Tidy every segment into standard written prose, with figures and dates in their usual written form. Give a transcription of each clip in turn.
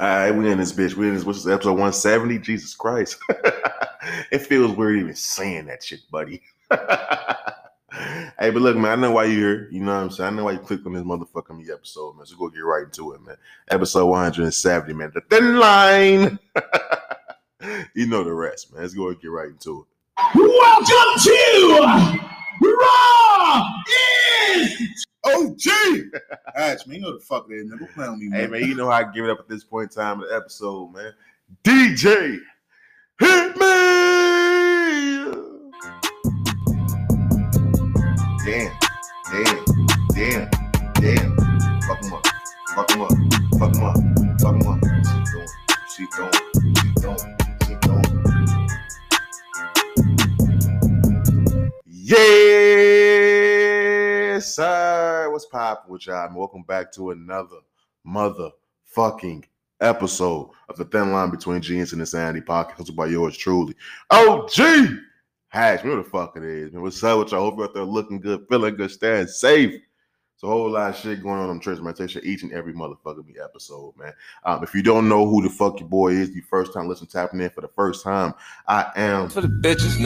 All right, we in this bitch. We in this, which is episode 170. Jesus Christ. It feels weird even saying that shit, buddy. Hey, but look, man, I know why you're here. You know what I'm saying? I know why you clicked on this motherfucking me episode, man. So go get right into it, man. Episode 170, man. The Thin Line. You know the rest, man. Let's go and get right into it. Welcome to Raw is OG. Alright, man, you know the fuck that nigga. Don't play on me, man. Hey, man, you know how I give it up at this point in time of the episode, man. DJ, hit me. Damn. Fuck him up. She don't. Yes, sir. What's poppin' with y'all? And welcome back to another motherfucking episode of The Thin Line Between Genius and Insanity podcast, hosted by yours truly, OG Hash. You know the fuck it is, man. What's up with y'all? Hope you're out there looking good, feeling good, staying safe. It's a whole lot of shit going on in church meditation each and every motherfucking episode, man. If you don't know who the fuck your boy is, the first time listen, tapping in for the first time, I am for the bitches,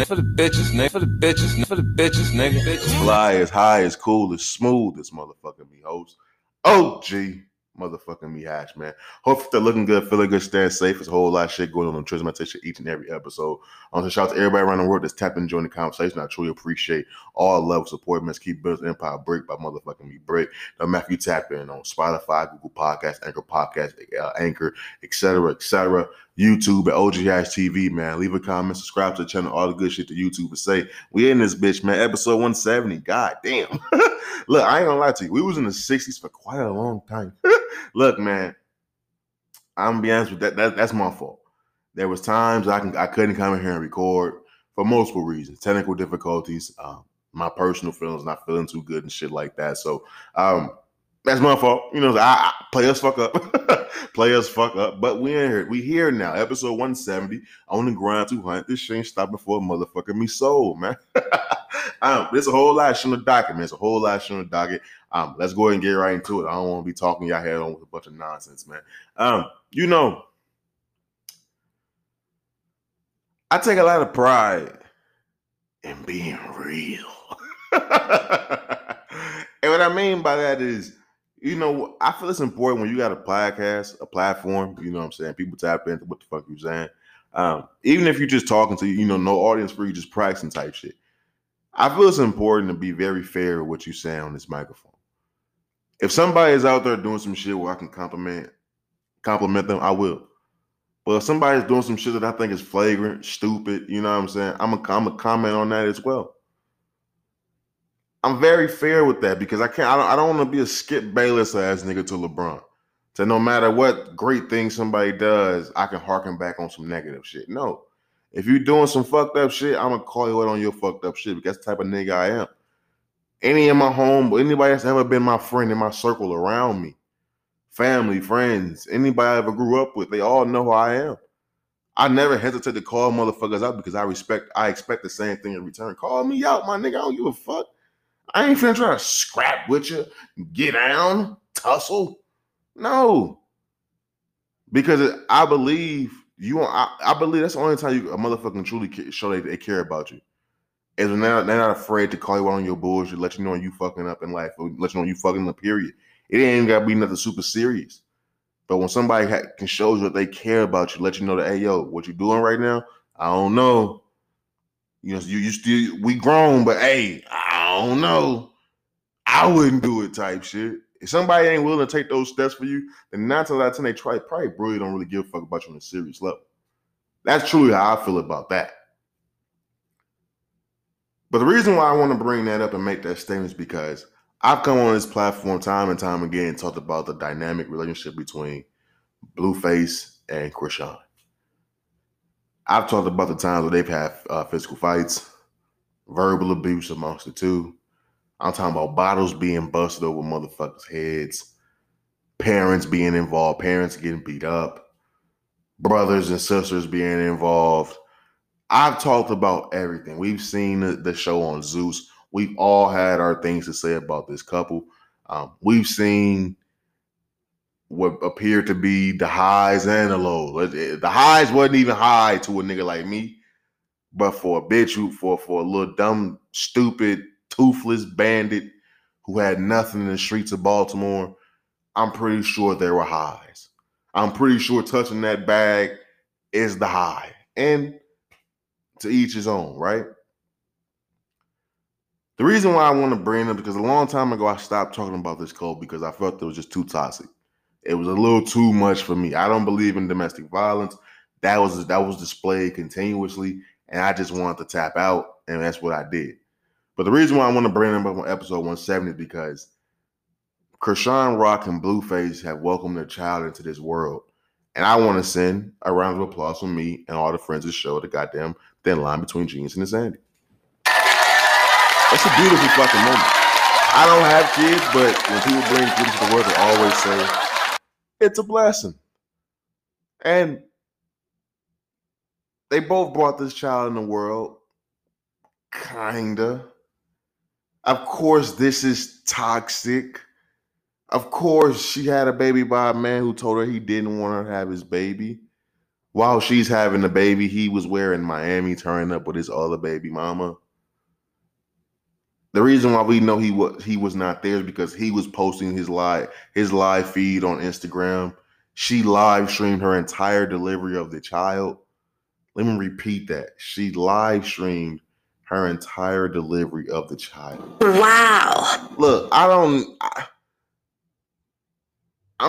nigga. Fly as high as cool as smooth as motherfucking me host. OG motherfucking me Hash, man. Hope they're looking good, feeling good, staying safe. It's a whole lot of shit going on in transmission each and every episode. I want to shout out to everybody around the world that's tapping and joining the conversation. I truly appreciate all love, support, man. Keep building empire break by motherfucking me break. No matter if you tap in on Spotify, Google Podcasts, Anchor Podcast, Anchor, etc. YouTube at OG Hash TV, man. Leave a comment, subscribe to the channel, all the good shit that YouTube would say. We in this bitch, man. Episode 170. God damn. Look, I ain't gonna lie to you. We was in the 60s for quite a long time. Look, man, I'm gonna be honest with you, that's my fault. There was times I couldn't come in here and record for multiple reasons, technical difficulties, my personal feelings, not feeling too good and shit like that. So that's my fault. You know, I play us fuck up. But we're here. We here now. Episode 170 on the grind 200. This shit ain't stopping for a motherfucking me soul, man. There's a whole lot of shit on the docket, man. There's a whole lot of shit on the docket. Let's go ahead and get right into it. I don't want to be talking y'all head on with a bunch of nonsense, man. You know, I take a lot of pride in being real. And what I mean by that is, you know, I feel it's important when you got a podcast, a platform, you know what I'm saying? People tap into what the fuck you're saying. Even if you're just talking to, you know, no audience for you, just practicing type shit. I feel it's important to be very fair with what you say on this microphone. If somebody is out there doing some shit where I can compliment them, I will. But if somebody's doing some shit that I think is flagrant, stupid, you know what I'm saying? I'm a comment on that as well. I'm very fair with that because I don't want to be a Skip Bayless ass nigga to LeBron. So no matter what great thing somebody does, I can harken back on some negative shit. No. If you're doing some fucked up shit, I'm going to call you out on your fucked up shit because that's the type of nigga I am. Any in my home, but anybody that's ever been my friend in my circle around me, family, friends, anybody I ever grew up with, they all know who I am. I never hesitate to call motherfuckers out because I expect the same thing in return. Call me out, my nigga. I don't give a fuck. I ain't finna try to scrap with you, get down, tussle. No. Because I believe... I believe that's the only time you a motherfucking truly show they care about you. Is when they're not afraid to call you out on your bullshit, let you know when you fucking up in life, or let you know you fucking up, period. It ain't gotta be nothing super serious. But when somebody can show you that they care about you, let you know that, hey, yo, what you doing right now? I don't know. You know, you still, we grown, but hey, I don't know. I wouldn't do it type shit. If somebody ain't willing to take those steps for you, then 9 times out of 10, they probably really don't really give a fuck about you on a serious level. That's truly how I feel about that. But the reason why I want to bring that up and make that statement is because I've come on this platform time and time again and talked about the dynamic relationship between Blueface and Chrisean. I've talked about the times where they've had physical fights, verbal abuse amongst the two. I'm talking about bottles being busted over motherfuckers' heads, parents being involved, parents getting beat up, brothers and sisters being involved. I've talked about everything. We've seen the show on Zeus. We've all had our things to say about this couple. We've seen what appeared to be the highs and the lows. The highs wasn't even high to a nigga like me, but for a bitch who, for a little dumb, stupid, toothless bandit who had nothing in the streets of Baltimore, I'm pretty sure there were highs. I'm pretty sure touching that bag is the high. And to each his own, right? The reason why I want to bring it up, because a long time ago I stopped talking about this cult because I felt it was just too toxic. It was a little too much for me. I don't believe in domestic violence. That was displayed continuously, and I just wanted to tap out, and that's what I did. But the reason why I want to bring them up on episode 170 is because Chrisean Rock and Blueface have welcomed their child into this world. And I want to send a round of applause from me and all the friends that show the goddamn Thin Line Between Genius and Insanity. That's a beautiful fucking moment. I don't have kids, but when people bring kids to the world, they always say, it's a blessing. And they both brought this child in the world, kinda. Of course, this is toxic. Of course, she had a baby by a man who told her he didn't want her to have his baby. While she's having the baby, he was wearing Miami, turning up with his other baby mama. The reason why we know he was not there is because he was posting his live feed on Instagram. She live streamed her entire delivery of the child. Let me repeat that. She live streamed her entire delivery of the child. Wow. Look, I'm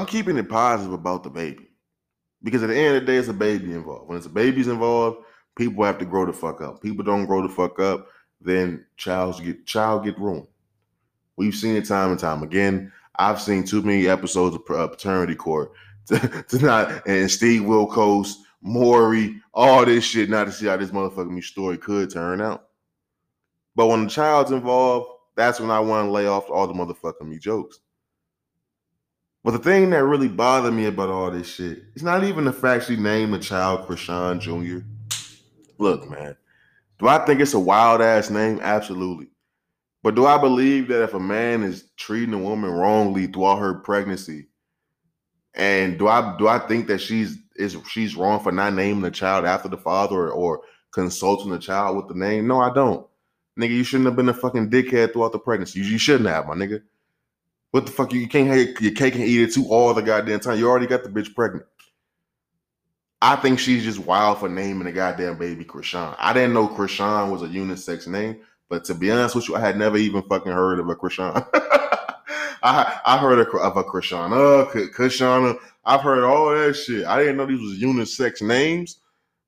keeping it positive about the baby, because at the end of the day, it's a baby involved. When it's a baby's involved, people have to grow the fuck up. People don't grow the fuck up, then child get ruined. We've seen it time and time again. I've seen too many episodes of Paternity Court to not, and Steve Wilkos, Maury, all this shit, not to see how this motherfucking story could turn out. But when the child's involved, that's when I want to lay off all the motherfucking me jokes. But the thing that really bothered me about all this shit, it's not even the fact she named the child Chrisean Jr. Look, man, do I think it's a wild-ass name? Absolutely. But do I believe that if a man is treating a woman wrongly throughout her pregnancy, and do I think that she's wrong for not naming the child after the father or consulting the child with the name? No, I don't. Nigga, you shouldn't have been a fucking dickhead throughout the pregnancy. You shouldn't have, my nigga. What the fuck? You can't have your cake and eat it too all the goddamn time. You already got the bitch pregnant. I think she's just wild for naming the goddamn baby Chrisean. I didn't know Chrisean was a unisex name, but to be honest with you, I had never even fucking heard of a Chrisean. I heard of a Chrisean, Kushana. I've heard all that shit. I didn't know these was unisex names,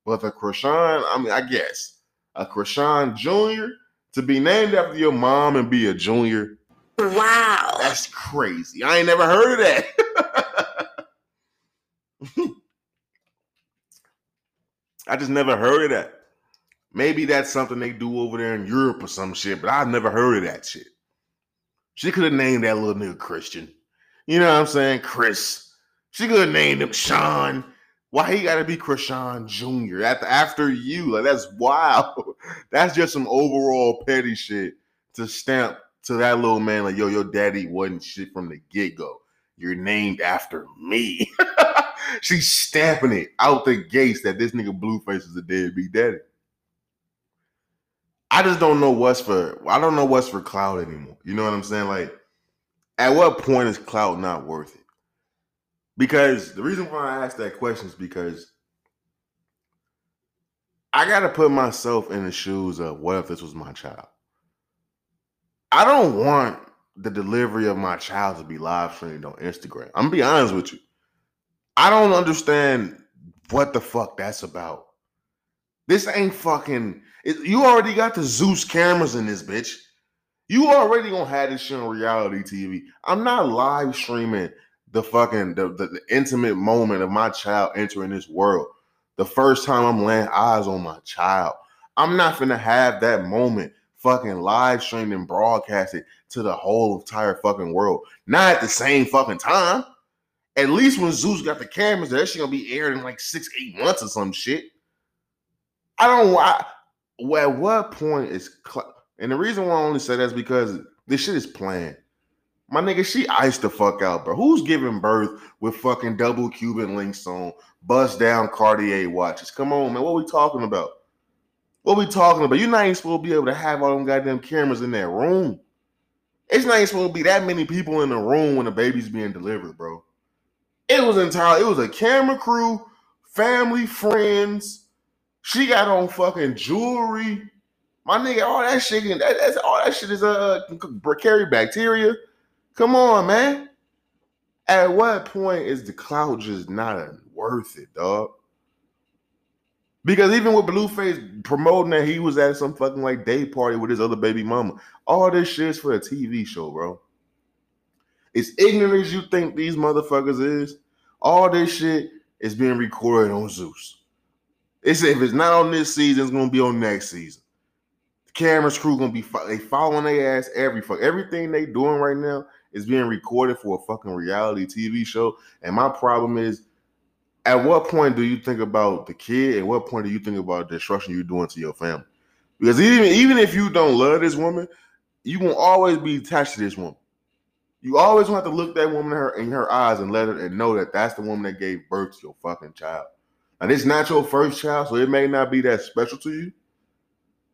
but the Chrisean, I mean, I guess a Chrisean Jr. to be named after your mom and be a junior. Wow. That's crazy. I ain't never heard of that. I just never heard of that. Maybe that's something they do over there in Europe or some shit, but I've never heard of that shit. She could have named that little nigga Christian. You know what I'm saying? Chris. She could have named him Sean. Why he got to be Chrisean Jr. after you? Like, that's wild. That's just some overall petty shit to stamp to that little man, like, yo, your daddy wasn't shit from the get-go. You're named after me. She's stamping it out the gates that this nigga Blueface is a deadbeat daddy. I just don't know what's for clout anymore. You know what I'm saying? Like, at what point is clout not worth it? Because the reason why I ask that question is because I got to put myself in the shoes of what if this was my child? I don't want the delivery of my child to be live streamed on Instagram. I'm going to be honest with you. I don't understand what the fuck that's about. This ain't fucking... You already got the Zeus cameras in this bitch. You already gonna have this shit on reality TV. I'm not live streaming the fucking the intimate moment of my child entering this world. The first time I'm laying eyes on my child. I'm not finna have that moment fucking live streamed and broadcasted to the whole entire fucking world. Not at the same fucking time. At least when Zeus got the cameras, that shit gonna be aired in like 6-8 months or some shit. At what point is... And the reason why I only say that is because this shit is planned. My nigga, she iced the fuck out, bro. Who's giving birth with fucking double Cuban links on bust down Cartier watches? Come on, man. What we talking about? What we talking about? You're not even supposed to be able to have all them goddamn cameras in that room. It's not even supposed to be that many people in the room when the baby's being delivered, bro. It was a camera crew, family, friends. She got on fucking jewelry. My nigga, all that shit, all that shit is carry bacteria. Come on, man. At what point is the clout just not worth it, dog? Because even with Blueface promoting that he was at some fucking like day party with his other baby mama, all this shit's for a TV show, bro. As ignorant as you think these motherfuckers is, all this shit is being recorded on Zeus. If it's not on this season, it's gonna be on next season. The camera's crew gonna be following their ass everything they doing right now. Is being recorded for a fucking reality TV show. And my problem is, at what point do you think about the kid? At what point do you think about the destruction you're doing to your family? Because even if you don't love this woman, you will always be attached to this woman. You always want to look that woman in her eyes and let her and know that that's the woman that gave birth to your fucking child. And it's not your first child, so it may not be that special to you.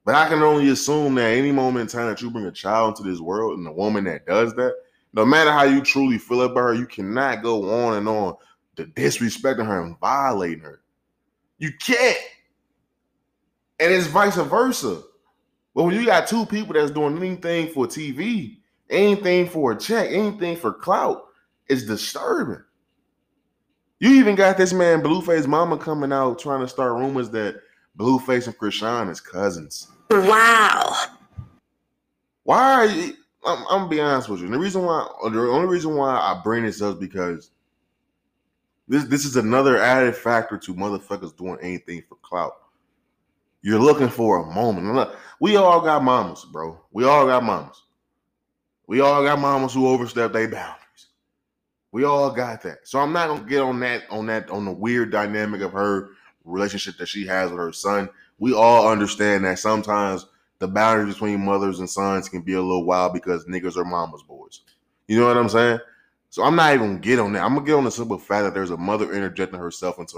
But I can only assume that any moment in time that you bring a child into this world and the woman that does that, no matter how you truly feel about her, you cannot go on and on to disrespecting her and violating her. You can't. And it's vice versa. But when you got two people that's doing anything for TV, anything for a check, anything for clout, it's disturbing. You even got this man Blueface mama coming out trying to start rumors that Blueface and Chrisean is cousins. Wow. Why are you... I'm gonna be honest with you. And the only reason why I bring this up is because this is another added factor to motherfuckers doing anything for clout. You're looking for a moment. Look, we all got mamas, bro. We all got mamas. We all got mamas who overstep their boundaries. We all got that. So I'm not gonna get on the weird dynamic of her relationship that she has with her son. We all understand that sometimes the boundaries between mothers and sons can be a little wild because niggas are mama's boys. You know what I'm saying? So I'm not even gonna get on that. I'm gonna get on the simple fact that there's a mother interjecting herself into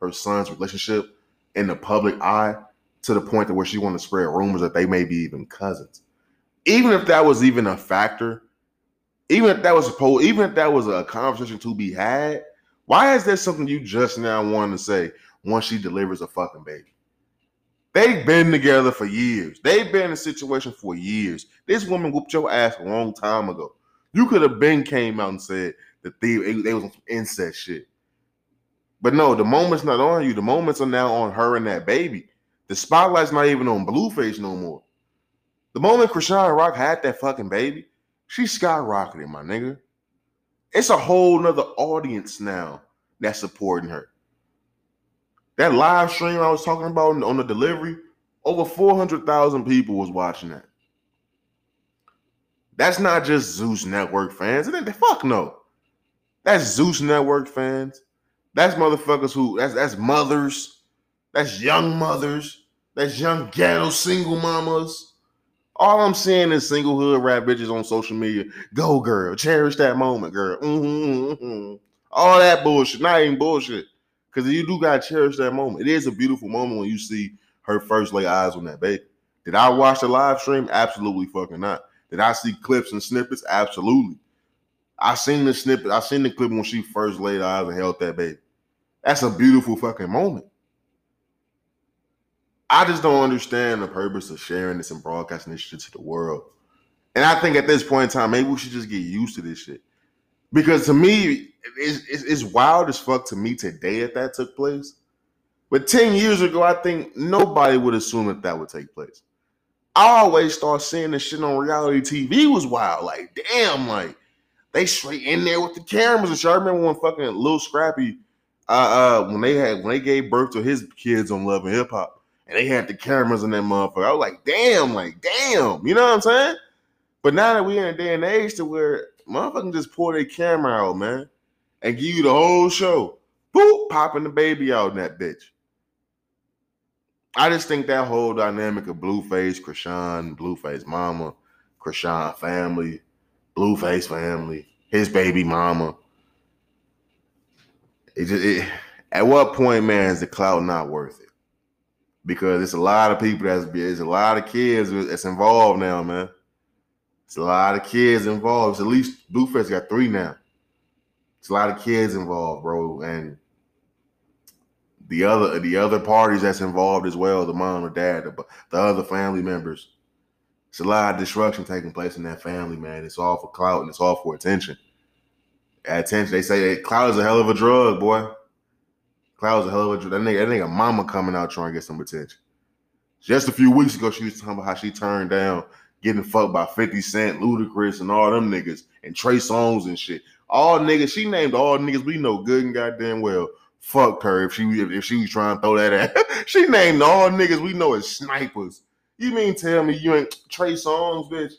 her son's relationship in the public eye to the point to where she wanted to spread rumors that they may be even cousins. Even if that was even a factor, even if that was a conversation to be had, why is that something you just now wanted to say once she delivers a fucking baby? They've been together for years. They've been in a situation for years. This woman whooped your ass a long time ago. You could have been came out and said that they was on some incest shit. But no, the moment's not on you. The moments are now on her and that baby. The spotlight's not even on Blueface no more. The moment Chrisean Rock had that fucking baby, she skyrocketed, my nigga. It's a whole nother audience now that's supporting her. That live stream I was talking about on the delivery, over 400,000 people was watching that. That's not just Zeus Network fans. Fuck no. That's Zeus Network fans. That's motherfuckers that's mothers. That's young mothers. That's young ghetto single mamas. All I'm seeing is single hood rap bitches on social media. Go, girl. Cherish that moment, girl. Mm-hmm, mm-hmm. All that bullshit. Not even bullshit. Because you do got to cherish that moment. It is a beautiful moment when you see her first lay eyes on that baby. Did I watch the live stream? Absolutely fucking not. Did I see clips and snippets? Absolutely. I seen the snippet. I seen the clip when she first laid eyes and held that baby. That's a beautiful fucking moment. I just don't understand the purpose of sharing this and broadcasting this shit to the world. And I think at this point in time, maybe we should just get used to this shit. Because to me, it's wild as fuck to me today that that took place. But 10 years ago, I think nobody would assume that that would take place. I always thought seeing this shit on reality TV was wild. Like, damn, like, they straight in there with the cameras and shit. I remember when fucking Lil Scrappy, when they gave birth to his kids on Love & Hip Hop, and they had the cameras in that motherfucker. I was like, damn, you know what I'm saying? But now that we're in a day and age to where motherfucking just pull their camera out, man, and give you the whole show. Boop, popping the baby out in that bitch. I just think that whole dynamic of Blueface, Chrisean, Blueface mama, Chrisean family, Blueface family, his baby mama. At what point, man, is the clout not worth it? Because it's a lot of people it's a lot of kids that's involved now, man. It's a lot of kids involved. It's at least Blueface got 3 now. It's a lot of kids involved, bro, and the other parties that's involved as well, the mom or dad, the other family members. It's a lot of destruction taking place in that family, man. It's all for clout and it's all for attention. They say that clout is a hell of a drug, boy. Clout is a hell of a drug. That nigga mama coming out trying to get some attention. Just a few weeks ago, she was talking about how she turned down getting fucked by 50 Cent, Ludacris, and all them niggas, and Trey Songz and shit. All niggas, she named all niggas we know good and goddamn well. Fucked her if she was trying to throw that at. She named all niggas we know as snipers. You mean tell me you ain't Trey Songz, bitch?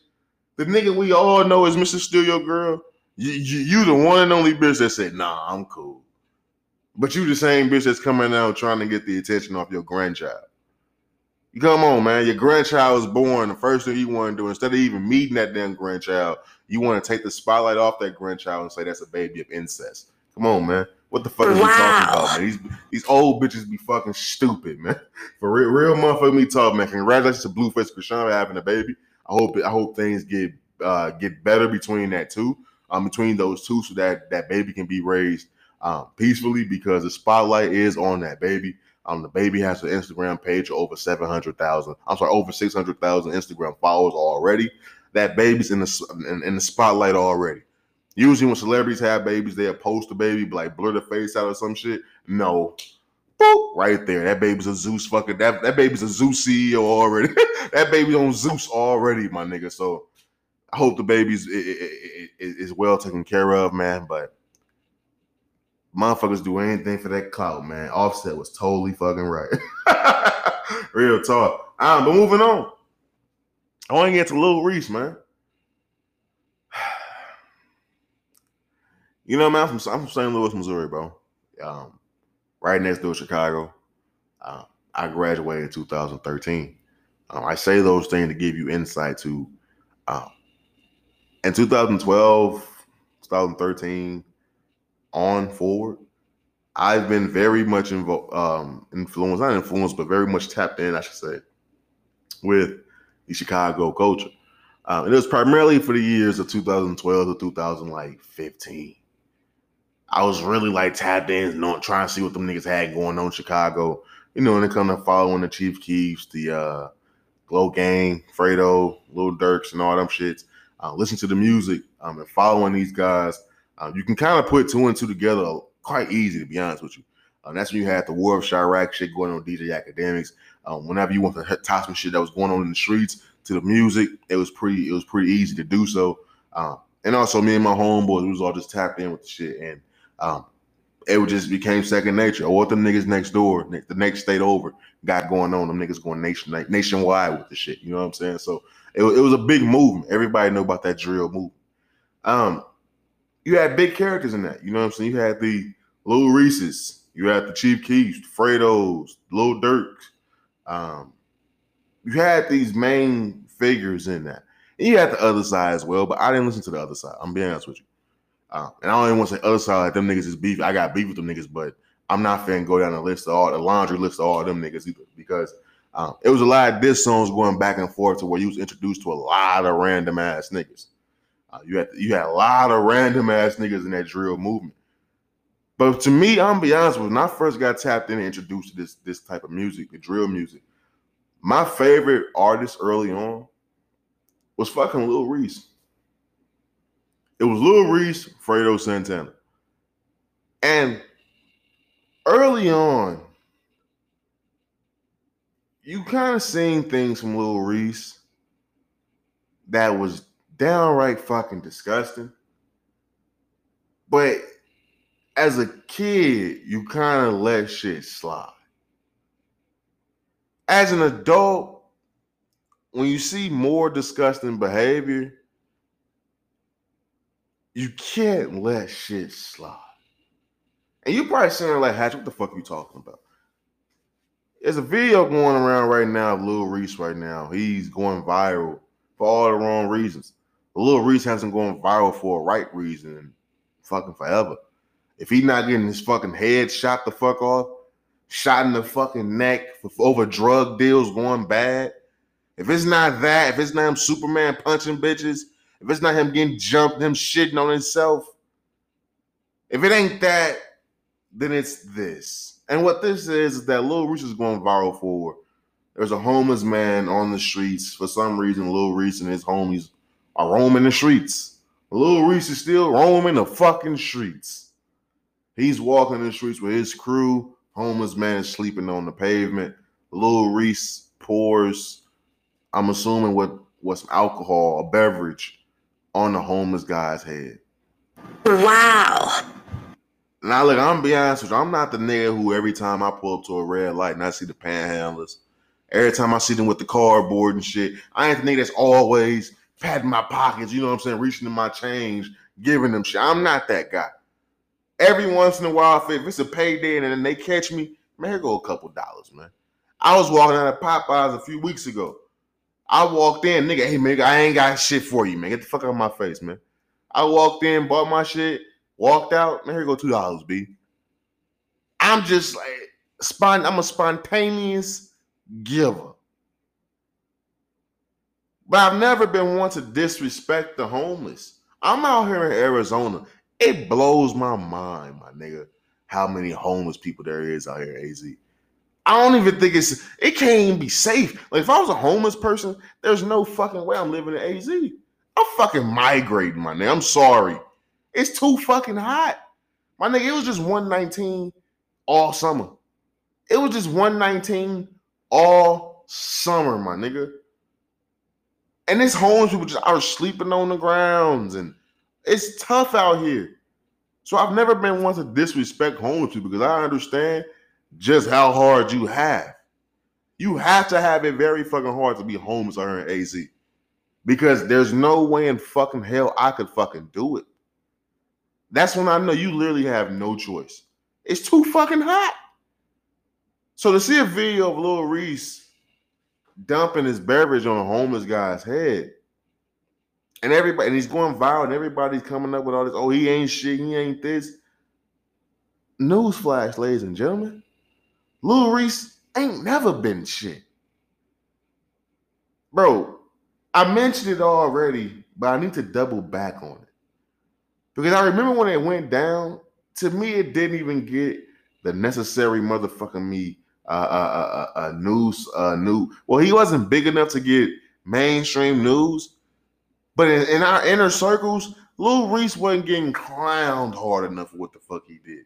The nigga we all know is Mr. Steal Your Girl. You the one and only bitch that said, nah, I'm cool. But you the same bitch that's coming out trying to get the attention off your grandchild. Come on, man. Your grandchild was born. The first thing you want to do, instead of even meeting that damn grandchild, you want to take the spotlight off that grandchild and say that's a baby of incest. Come on, man. What the fuck is we talking about, man? These old bitches be fucking stupid, man. For real motherfucker me talking, man. Congratulations to Blueface Chrisean having a baby. I hope things get better between that two. Between those two, so that baby can be raised peacefully, because the spotlight is on that baby. The baby has an Instagram page over 700,000. I'm sorry, over 600,000 Instagram followers already. That baby's in the spotlight already. Usually when celebrities have babies, they'll post the baby, like blur the face out or some shit. No. Boop, right there. That baby's a Zeus fucking. That baby's a Zeus CEO already. That baby's on Zeus already, my nigga. So I hope the baby's is well taken care of, man. But motherfuckers do anything for that clout, man. Offset was totally fucking right. Real talk. But moving on. I want to get to Lil Reese, man. You know, man, I'm from St. Louis, Missouri, bro. Right next door to Chicago. I graduated in 2013. I say those things to give you insight to. In 2012, 2013, on forward, I've been very much very much tapped in, I should say, with the Chicago culture. It was primarily for the years of 2012 to 2015. I was really like tapped in, trying to see what them niggas had going on in Chicago. You know, when it comes to following the Chief Keefs, the Glow Gang, Fredo, Lil Durks, and all them shits. Listen to the music and following these guys. You can kind of put 2 and 2 together quite easy, to be honest with you. That's when you had the War of Chirac shit going on, DJ Academics. Whenever you want to toss some shit that was going on in the streets to the music, it was pretty easy to do so. And also me and my homeboys, we was all just tapped in with the shit, and it just became second nature. Or what the niggas next door, the next state over, got going on. Them niggas going nationwide with the shit. You know what I'm saying? So it was a big movement. Everybody know about that drill movement. You had big characters in that. You know what I'm saying? You had the Lil Reese's, you had the Chief Keefs, Fredo's, Lil Durk. You had these main figures in that. And you had the other side as well, but I didn't listen to the other side. I'm being honest with you. And I don't even want to say other side like them niggas is beef. I got beef with them niggas, but I'm not finna go down the laundry list of all them niggas either, because it was a lot of diss songs going back and forth to where you was introduced to a lot of random ass niggas. You had a lot of random ass niggas in that drill movement. But to me, I'm be honest with you, when I first got tapped in and introduced to this type of music, the drill music, my favorite artist early on was fucking Lil Reese. It was Lil Reese, Fredo Santana. And early on, you kind of seen things from Lil Reese that was downright fucking disgusting. But as a kid, you kind of let shit slide. As an adult, when you see more disgusting behavior, you can't let shit slide. And you probably sitting there like, Hatch, what the fuck are you talking about? There's a video going around right now of Lil Reese right now. He's going viral for all the wrong reasons. Lil Reese hasn't gone viral for a right reason in fucking forever. If he's not getting his fucking head shot the fuck off, shot in the fucking neck for, over drug deals going bad, if it's not that, if it's not him Superman punching bitches, if it's not him getting jumped, him shitting on himself, if it ain't that, then it's this. And what this is that Lil Reese is going viral for. There's a homeless man on the streets. For some reason, Lil Reese and his homies are roaming the streets. Lil Reese is still roaming the fucking streets. He's walking the streets with his crew. Homeless man is sleeping on the pavement. Lil Reese pours, I'm assuming what's alcohol, a beverage, on the homeless guy's head. Wow. Now, look, I'm be honest with you. I'm not the nigga who every time I pull up to a red light and I see the panhandlers, every time I see them with the cardboard and shit, I ain't the nigga that's always patting my pockets, you know what I'm saying, reaching in my change, giving them shit. I'm not that guy. Every once in a while, if it's a payday and then they catch me, man, here go a couple dollars, man. I was walking out of Popeyes a few weeks ago. I walked in, nigga, hey, nigga, I ain't got shit for you, man. Get the fuck out of my face, man. I walked in, bought my shit, walked out. Man, here go $2, B. I'm just like, I'm a spontaneous giver. But I've never been one to disrespect the homeless. I'm out here in Arizona. It blows my mind, my nigga, how many homeless people there is out here, AZ. I don't even think it can't even be safe. Like, if I was a homeless person, there's no fucking way I'm living in AZ. I'm fucking migrating, my nigga. I'm sorry. It's too fucking hot. My nigga, it was just 119 all summer. It was just 119 all summer, my nigga. And this homeless people just out sleeping on the grounds, and it's tough out here. So I've never been one to disrespect homeless people because I understand just how hard you have. You have to have it very fucking hard to be homeless out here in AZ. Because there's no way in fucking hell I could fucking do it. That's when I know you literally have no choice. It's too fucking hot. So to see a video of Lil Reese dumping his beverage on a homeless guy's head, and everybody, and he's going viral, and everybody's coming up with all this, oh, he ain't shit, he ain't this. Newsflash, ladies and gentlemen, Lil Reese ain't never been shit. Bro, I mentioned it already, but I need to double back on it. Because I remember when it went down, to me, it didn't even get the necessary motherfucking news. Well, he wasn't big enough to get mainstream news. But in our inner circles, Lil Reese wasn't getting clowned hard enough for what the fuck he did.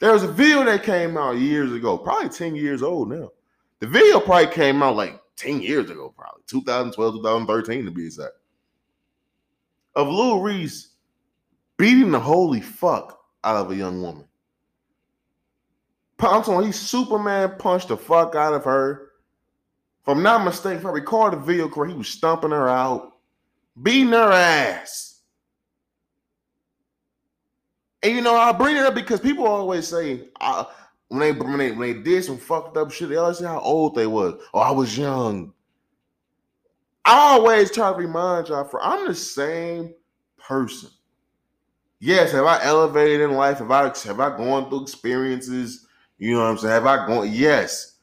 There was a video that came out years ago, probably 10 years old now. The video probably came out like 10 years ago, probably 2012, 2013 to be exact, of Lil Reese beating the holy fuck out of a young woman. I'm telling you, he Superman punched the fuck out of her. If I'm not mistaken, if I recall the video correctly, he was stomping her out, beating her ass. And you know, I bring it up because people always say, when they did some fucked up shit, they always say how old they was. Oh, I was young. I always try to remind y'all, I'm the same person. Yes, have I elevated in life? Have I gone through experiences? You know what I'm saying? Have I gone? Yes.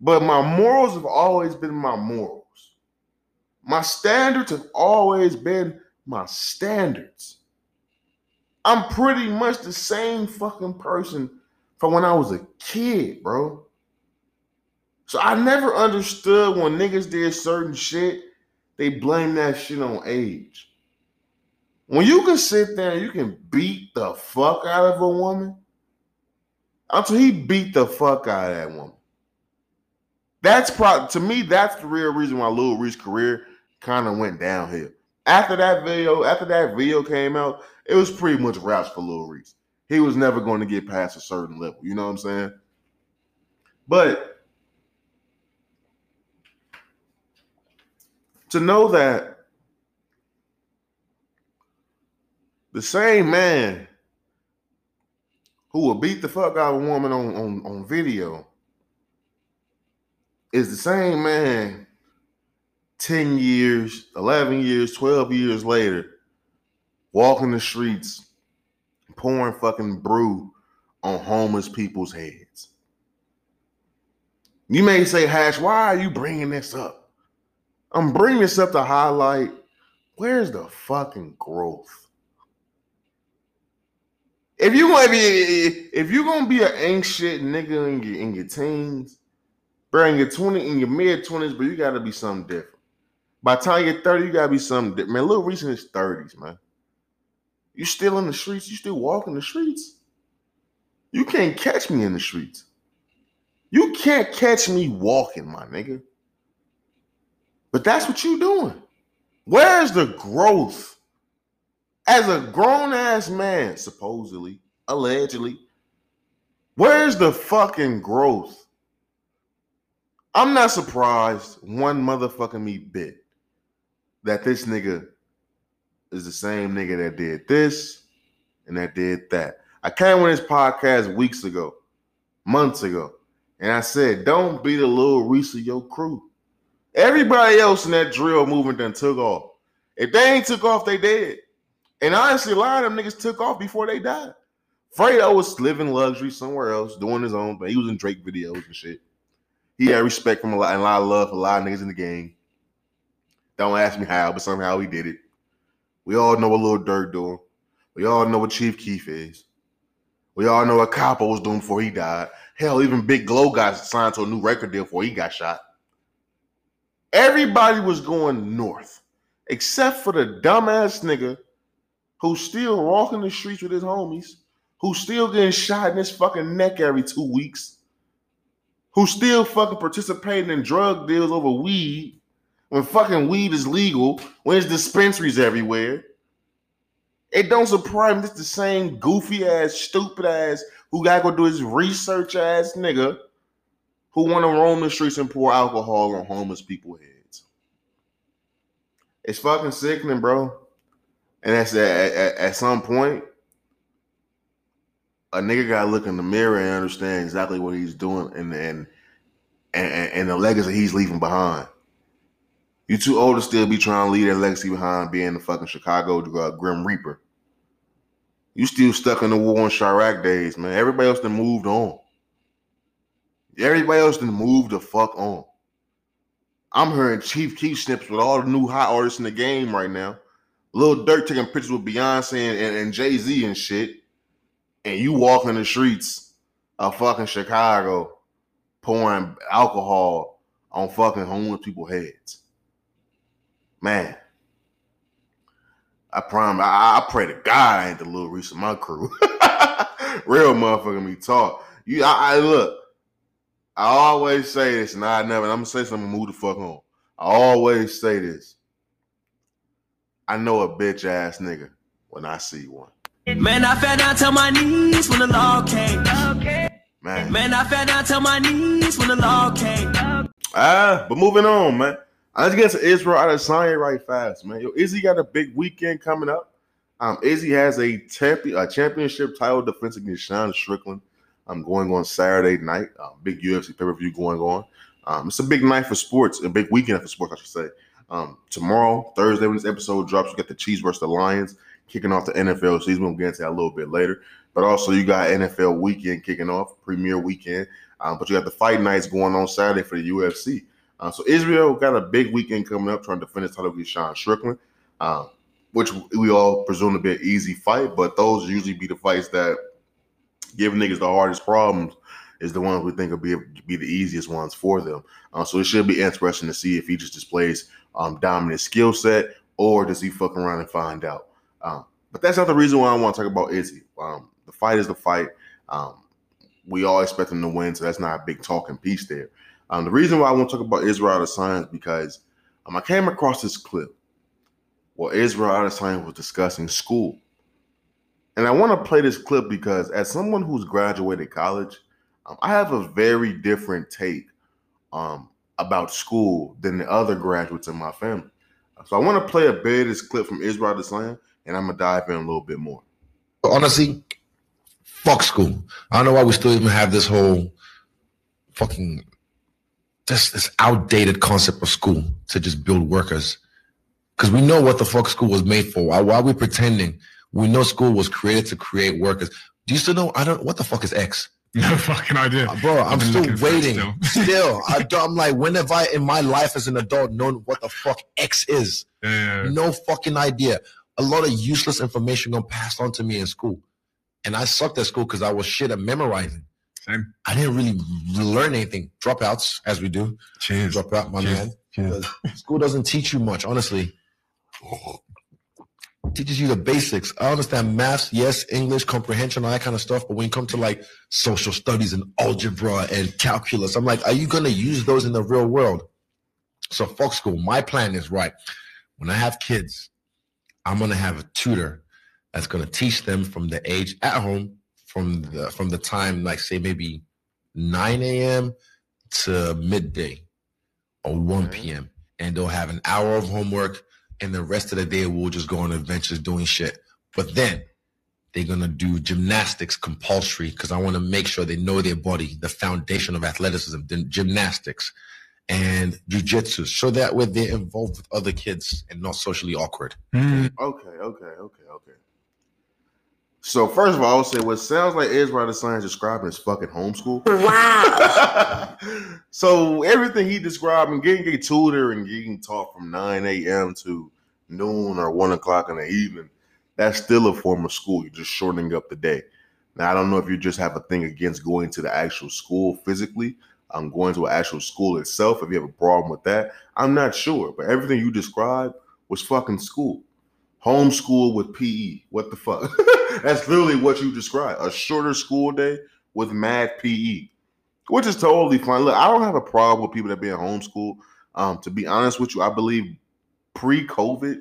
But my morals have always been my morals. My standards have always been my standards. I'm pretty much the same fucking person from when I was a kid, bro. So I never understood when niggas did certain shit, they blame that shit on age. When you can sit there and you can beat the fuck out of a woman, until he beat the fuck out of that woman. That's probably, to me, that's the real reason why Lil Reese's career kind of went downhill. After that video came out, it was pretty much wraps for Lil Reese. He was never going to get past a certain level. You know what I'm saying? But to know that the same man who will beat the fuck out of a woman on video is the same man 10 years, 11 years, 12 years later, walking the streets, pouring fucking brew on homeless people's heads. You may say, Hash, why are you bringing this up? I'm bringing this up to highlight, where's the fucking growth? If you're gonna be an ain't shit nigga in your teens, bro, in your mid-20s, but you gotta be something different. By the time you're 30, you gotta be something different. Man, Lil Reese in his 30s, man. You still in the streets, you still walking the streets. You can't catch me in the streets. You can't catch me walking, my nigga. But that's what you doing. Where's the growth? As a grown-ass man, supposedly, allegedly, where's the fucking growth? I'm not surprised one motherfucking me bit that this nigga is the same nigga that did this and that did that. I came on this podcast weeks ago, months ago, and I said, don't be the Lil Reese of your crew. Everybody else in that drill movement done took off. If they ain't took off, they dead. And honestly, a lot of them niggas took off before they died. Fredo was living luxury somewhere else, doing his own thing. He was in Drake videos and shit. He had respect from a lot of love for a lot of niggas in the game. Don't ask me how, but somehow he did it. We all know what Lil Durk doing. We all know what Chief Keef is. We all know what Capo was doing before he died. Hell, even Big Glow got signed to a new record deal before he got shot. Everybody was going north, except for the dumbass nigga who's still walking the streets with his homies, who's still getting shot in his fucking neck every 2 weeks, who's still fucking participating in drug deals over weed when fucking weed is legal, when there's dispensaries everywhere. It don't surprise me. It's the same goofy-ass, stupid-ass, who gotta go do his research-ass nigga who want to roam the streets and pour alcohol on homeless people's heads. It's fucking sickening, bro. And that's at some point, a nigga gotta look in the mirror and understand exactly what he's doing and the legacy he's leaving behind. You too old to still be trying to leave that legacy behind, being the fucking Chicago Grim Reaper. You still stuck in the war in Chirac days, man. Everybody else done moved on. Everybody else done moved the fuck on. I'm hearing Chief Keef snips with all the new hot artists in the game right now. Lil Durk taking pictures with Beyonce and Jay-Z and shit. And you walking the streets of fucking Chicago pouring alcohol on fucking homeless people's heads. Man, I pray to God I ain't the Lil Reese of my crew. Real motherfucker me talk. Look. I always say this, and I'm gonna say something, move the fuck on. I always say this. I know a bitch ass nigga when I see one. Man, I fell down to my knees when the law came. Man, I fell down to my knees when the law came. But moving on, man. Let's get to Israel Adesanya right fast, man. Yo, Izzy got a big weekend coming up. Izzy has a championship title defense against Sean Strickland. I'm going on Saturday night. Big UFC pay-per-view going on. It's a big night for sports, a big weekend for sports, I should say. Tomorrow, Thursday, when this episode drops, you got the Chiefs versus the Lions kicking off the NFL season. We'll get into that a little bit later. But also, you got NFL weekend kicking off, premier weekend. But you got the fight nights going on Saturday for the UFC. So Israel got a big weekend coming up trying to defend his title against Sean Strickland, which we all presume to be an easy fight. But those usually be the fights that give niggas the hardest problems is the ones we think will be the easiest ones for them. So it should be interesting to see if he just displays dominant skill set or does he fuck around and find out. But that's not the reason why I want to talk about Izzy. The fight is the fight. We all expect him to win, so that's not a big talking piece there. The reason why I want to talk about Israel Adesanya is because I came across this clip where Israel Adesanya was discussing school. And I want to play this clip because as someone who's graduated college, I have a very different take about school than the other graduates in my family. So I want to play a bit of this clip from Israel Adesanya, and I'm going to dive in a little bit more. Honestly, fuck school. I don't know why we still even have this whole fucking just this outdated concept of school to just build workers. Because we know what the fuck school was made for. Why are we pretending? We know school was created to create workers. Do you still know? I don't. What the fuck is X? No fucking idea, bro. I'm still waiting. Still, I'm like, when have I in my life as an adult known what the fuck X is? Yeah. No fucking idea. A lot of useless information got passed on to me in school, and I sucked at school because I was shit at memorizing. Same. I didn't really learn anything. Dropouts, as we do. Cheers. Drop out, my man. Cheers. School doesn't teach you much, honestly. Teaches you the basics. I understand maths, yes, English, comprehension, all that kind of stuff. But when you come to like social studies and algebra and calculus, I'm like, are you going to use those in the real world? So fuck school. My plan is right. When I have kids, I'm going to have a tutor that's going to teach them from the age at home, from the time, like say maybe 9 a.m. to midday or 1 p.m. And they'll have an hour of homework. And the rest of the day, we'll just go on adventures doing shit. But then they're going to do gymnastics compulsory because I want to make sure they know their body, the foundation of athleticism, then gymnastics and jujitsu. So that way they're involved with other kids and not socially awkward. Okay. So first of all, I would say what sounds like Israel Adesanya describing is fucking homeschool. Wow. So everything he described and getting a tutor and getting taught from 9 a.m. to noon or 1 o'clock in the evening, that's still a form of school. You're just shortening up the day. Now, I don't know if you just have a thing against going to the actual school physically. I'm going to an actual school itself. If you have a problem with that, I'm not sure. But everything you described was fucking school. Homeschool with PE. What the fuck? That's literally what you described. A shorter school day with mad PE, which is totally fine. Look, I don't have a problem with people that being homeschooled. To be honest with you, I believe pre-COVID,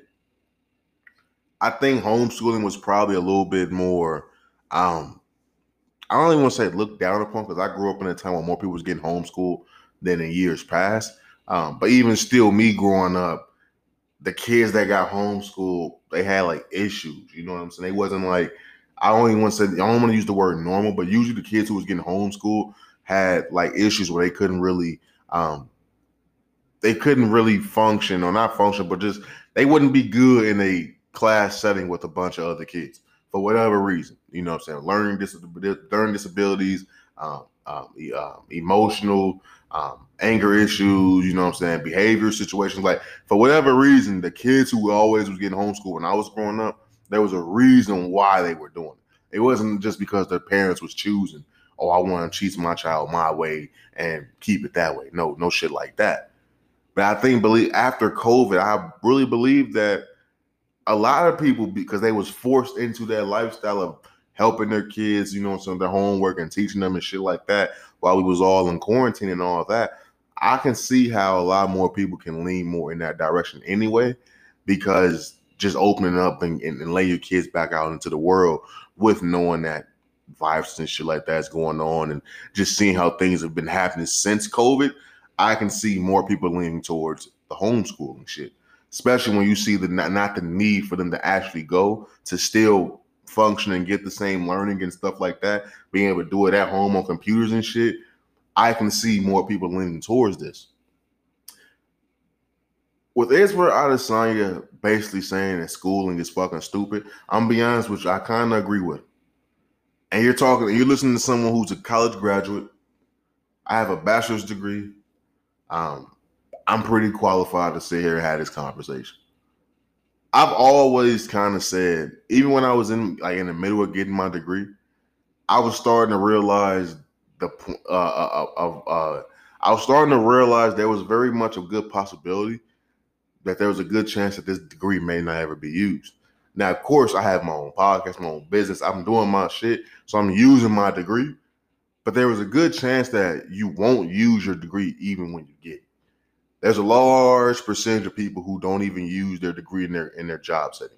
I think homeschooling was probably a little bit more, I don't even want to say looked down upon, because I grew up in a time when more people was getting homeschooled than in years past. But even still, me growing up, the kids that got homeschooled, they had like issues. You know what I'm saying? They wasn't like, I don't want to use the word normal, but usually the kids who was getting homeschooled had like issues where they couldn't really function, or not function, but just they wouldn't be good in a class setting with a bunch of other kids for whatever reason. You know what I'm saying? Learning disabilities, emotional, anger issues, you know what I'm saying, behavior situations. Like, for whatever reason, the kids who always was getting homeschooled when I was growing up, there was a reason why they were doing it. It wasn't just because their parents was choosing, oh, I want to teach my child my way and keep it that way. No shit like that. But I think after COVID, I really believe that a lot of people, because they was forced into that lifestyle of helping their kids, you know, some of their homework and teaching them and shit like that while we was all in quarantine and all that, I can see how a lot more people can lean more in that direction anyway, because just opening up and laying your kids back out into the world with knowing that viruses and shit like that is going on and just seeing how things have been happening since COVID, I can see more people leaning towards the homeschooling shit, especially when you see the not the need for them to actually go to still function and get the same learning and stuff like that, being able to do it at home on computers and shit. I can see more people leaning towards this. With Israel Adesanya basically saying that schooling is fucking stupid, I'm be honest with you, I kind of agree with him. And you're listening to someone who's a college graduate. I have a bachelor's degree. I'm pretty qualified to sit here and have this conversation. I've always kind of said, even when I was in the middle of getting my degree, I was starting to realize there was very much a good possibility that there was a good chance that this degree may not ever be used. Now, of course, I have my own podcast, my own business. I'm doing my shit, so I'm using my degree. But there was a good chance that you won't use your degree even when you get it. There's a large percentage of people who don't even use their degree in their job setting.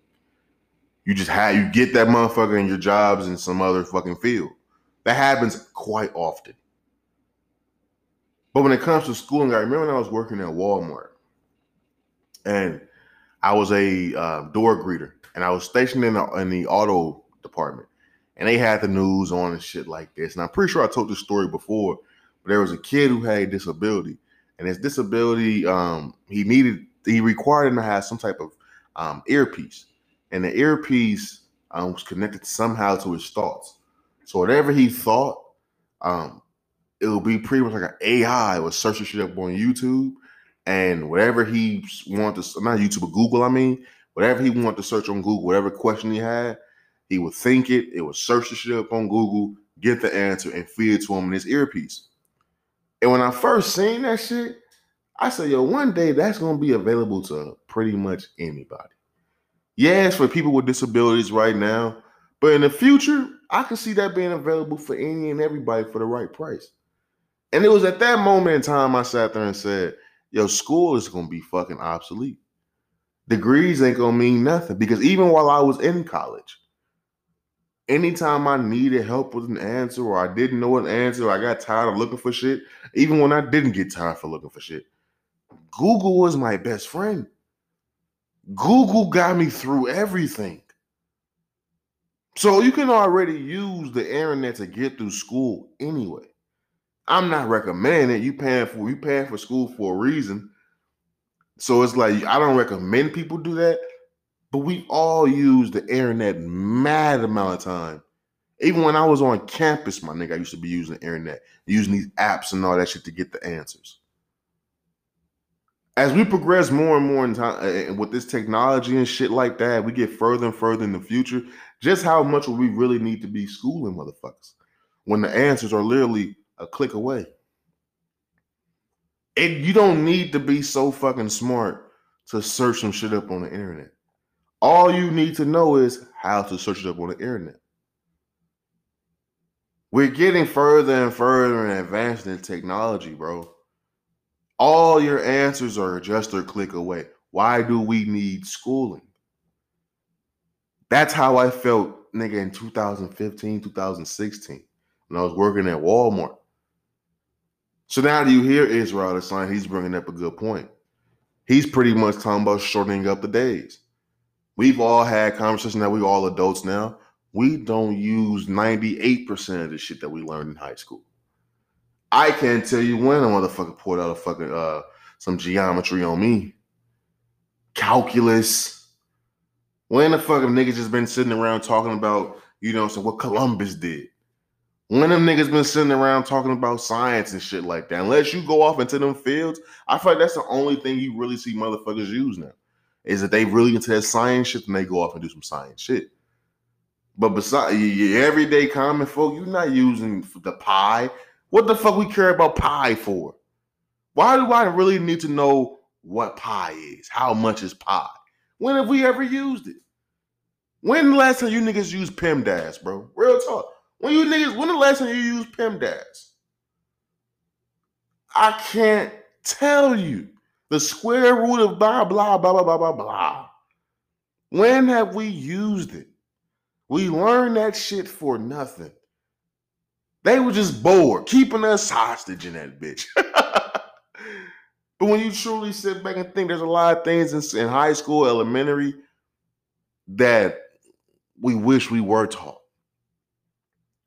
You just you get that motherfucker in your jobs in some other fucking field. That happens quite often. But when it comes to schooling, I remember when I was working at Walmart and I was a door greeter, and I was stationed in the auto department, and they had the news on and shit like this. And I'm pretty sure I told this story before, but there was a kid who had a disability. And his disability, he required him to have some type of earpiece. And the earpiece was connected somehow to his thoughts. So whatever he thought, it would be pretty much like an AI was searching shit up on YouTube. And whatever he wanted to, not YouTube, but Google, I mean, whatever he wanted to search on Google, whatever question he had, he would think it, it would search the shit up on Google, get the answer, and feed it to him in his earpiece. And when I first seen that shit, I said, yo, one day that's going to be available to pretty much anybody. Yeah, it's for people with disabilities right now, but in the future, I could see that being available for any and everybody for the right price. And it was at that moment in time I sat there and said, yo, school is going to be fucking obsolete. Degrees ain't going to mean nothing, because even while I was in college, anytime I needed help with an answer or I didn't know an answer, or I got tired of looking for shit, even when I didn't get tired for looking for shit, Google was my best friend. Google got me through everything. So you can already use the internet to get through school anyway. I'm not recommending it. You paying for school for a reason. So it's like, I don't recommend people do that, but we all use the internet mad amount of time. Even when I was on campus, my nigga, I used to be using the internet, using these apps and all that shit to get the answers. As we progress more and more in time with this technology and shit like that, we get further and further in the future. Just how much will we really need to be schooling motherfuckers when the answers are literally a click away? And you don't need to be so fucking smart to search some shit up on the internet. All you need to know is how to search it up on the internet. We're getting further and further and advanced in technology, bro. All your answers are just a click away. Why do we need schooling? That's how I felt, nigga, in 2015, 2016, when I was working at Walmart. So now you hear Israel Adesanya, he's bringing up a good point. He's pretty much talking about shortening up the days. We've all had conversations that we're all adults now. We don't use 98% of the shit that we learned in high school. I can't tell you when a motherfucker poured out a fucking some geometry on me. Calculus. When the fucking niggas just been sitting around talking about, you know, so what Columbus did. When them niggas been sitting around talking about science and shit like that. Unless you go off into them fields, I feel like that's the only thing you really see motherfuckers use now. Is that they really into that science shit and they go off and do some science shit. But besides your everyday common folk, you're not using the pi. What the fuck we care about pi for? Why do I really need to know what pi is? How much is pi? When have we ever used it? When the last time you niggas used PEMDAS, bro? Real talk. When the last time you used PEMDAS? I can't tell you. The square root of blah, blah, blah, blah, blah, blah, blah. When have we used it? We learned that shit for nothing. They were just bored, keeping us hostage in that bitch. But when you truly sit back and think, there's a lot of things in high school, elementary, that we wish we were taught.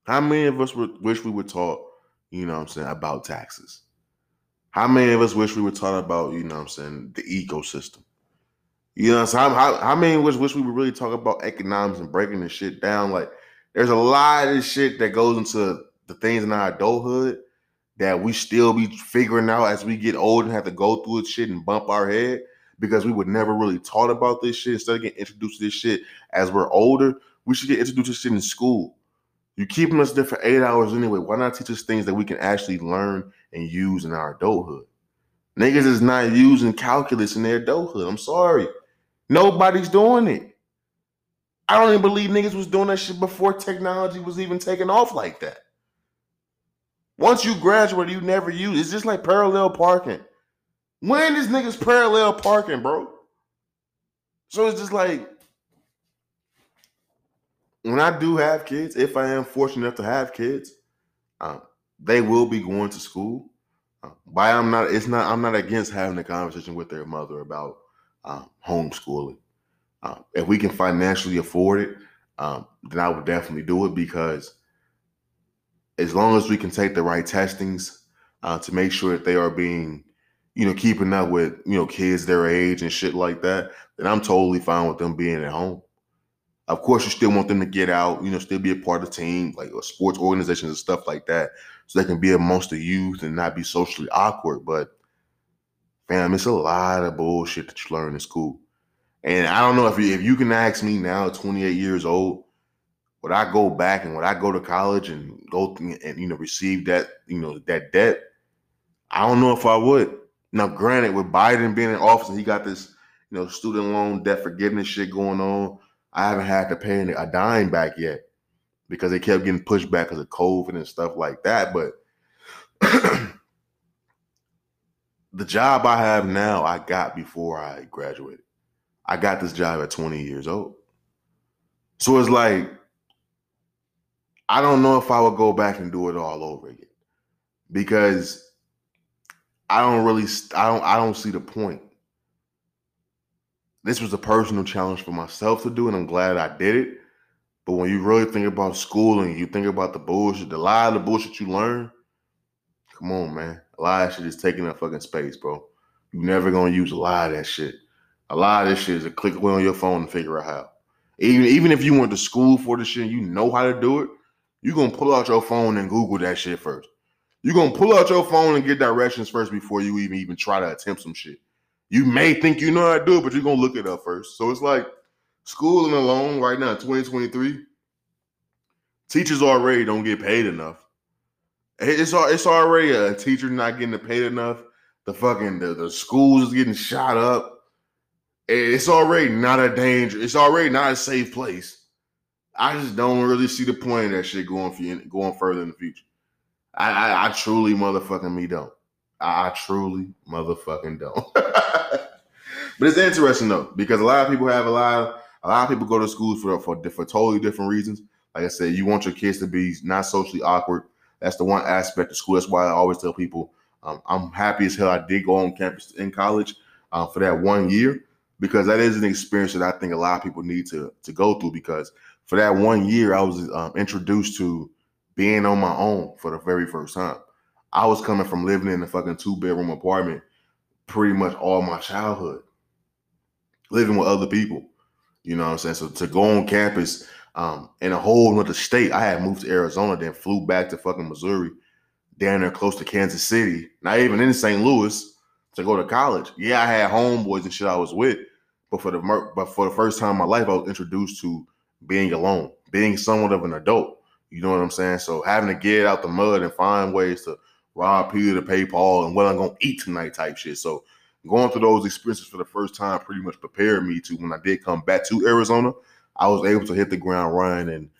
How many of us wish we were taught, you know what I'm saying, about taxes? How many of us wish we were taught about, you know what I'm saying, the ecosystem? You know what I'm saying? How many of us wish we would really talk about economics and breaking this shit down? Like, there's a lot of this shit that goes into the things in our adulthood that we still be figuring out as we get old and have to go through this shit and bump our head because we were never really taught about this shit. Instead of getting introduced to this shit as we're older, we should get introduced to this shit in school. You're keeping us there for 8 hours anyway. Why not teach us things that we can actually learn and use in our adulthood? Niggas is not using calculus in their adulthood. I'm sorry. Nobody's doing it. I don't even believe niggas was doing that shit before technology was even taking off like that. Once you graduate, you never use it. It's just like parallel parking. When is niggas parallel parking, bro? So it's just like, when I do have kids, if I am fortunate enough to have kids, they will be going to school. I'm not against having a conversation with their mother about homeschooling. If we can financially afford it, then I would definitely do it, because as long as we can take the right testings to make sure that they are being you know, keeping up with, you know, kids their age and shit like that, then I'm totally fine with them being at home. Of course, you still want them to get out, you know, still be a part of the team, like sports organizations and stuff like that, so they can be amongst the youth and not be socially awkward. But, fam, it's a lot of bullshit that you learn in school. And I don't know if you can ask me now, 28 years old, would I go back and would I go to college and go and, you know, receive that, you know, that debt? I don't know if I would. Now, granted, with Biden being in office and he got this, you know, student loan debt forgiveness shit going on, I haven't had to pay a dime back yet because they kept getting pushed back because of COVID and stuff like that. But the job I have now, I got before I graduated. I got this job at 20 years old. So it's like, I don't know if I would go back and do it all over again because I don't see the point. This was a personal challenge for myself to do, and I'm glad I did it. But when you really think about school and you think about the bullshit, a lot of the bullshit you learn, come on, man. A lot of shit is taking up fucking space, bro. You're never going to use a lot of that shit. A lot of this shit is a click away on your phone and figure out how. Even if you went to school for this shit and you know how to do it, you're going to pull out your phone and Google that shit first. You're going to pull out your phone and get directions first before you even try to attempt some shit. You may think you know how to do it, but you're going to look it up first. So it's like schooling alone right now, 2023, teachers already don't get paid enough. It's already a teacher not getting paid enough. The schools is getting shot up. It's already not a danger. It's already not a safe place. I just don't really see the point of that shit going further in the future. I truly motherfucking me don't. I truly motherfucking don't. But it's interesting though, because a lot of people go to school for totally different reasons. Like I said, you want your kids to be not socially awkward. That's the one aspect of school. That's why I always tell people, I'm happy as hell I did go on campus in college for that 1 year, because that is an experience that I think a lot of people need to go through. Because for that 1 year, I was introduced to being on my own for the very first time. I was coming from living in a fucking 2-bedroom apartment pretty much all my childhood, living with other people, you know what I'm saying? So to go on campus in a whole other state, I had moved to Arizona, then flew back to fucking Missouri, down there close to Kansas City, not even in St. Louis, to go to college. Yeah, I had homeboys and shit I was with, but for the first time in my life, I was introduced to being alone, being somewhat of an adult, you know what I'm saying? So having to get out the mud and find ways to rob Peter to pay Paul and what I'm going to eat tonight type shit. So going through those experiences for the first time pretty much prepared me to, when I did come back to Arizona, I was able to hit the ground running and,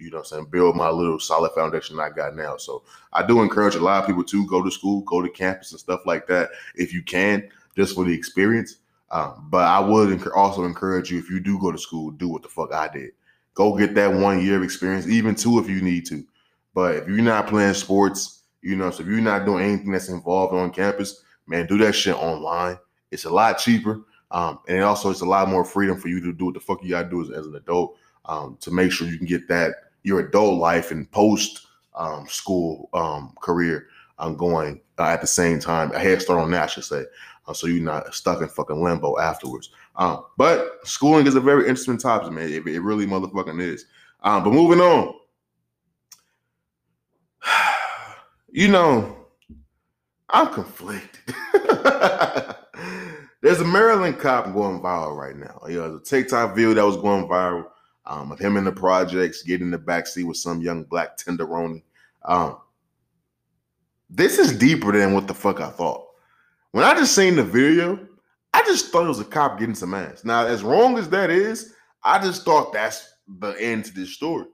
you know what I'm saying, build my little solid foundation I got now. So I do encourage a lot of people to go to school, go to campus and stuff like that if you can, just for the experience. But I would also encourage you, if you do go to school, do what the fuck I did. Go get that 1 year of experience, even two if you need to. But if you're not playing sports, you know, so if you're not doing anything that's involved on campus, man, do that shit online. It's a lot cheaper. And also it's a lot more freedom for you to do what the fuck you gotta do as an adult, to make sure you can get that, your adult life and post school career going at the same time, a head start on that, I should say. So you're not stuck in fucking limbo afterwards. But schooling is a very interesting topic, man. It really motherfucking is. But moving on. You know, I'm conflicted. There's a Maryland cop going viral right now. You know, there's a TikTok video that was going viral of him in the projects getting in the backseat with some young black tenderoni. This is deeper than what the fuck I thought. When I just seen the video, I just thought it was a cop getting some ass. Now, as wrong as that is, I just thought that's the end to this story.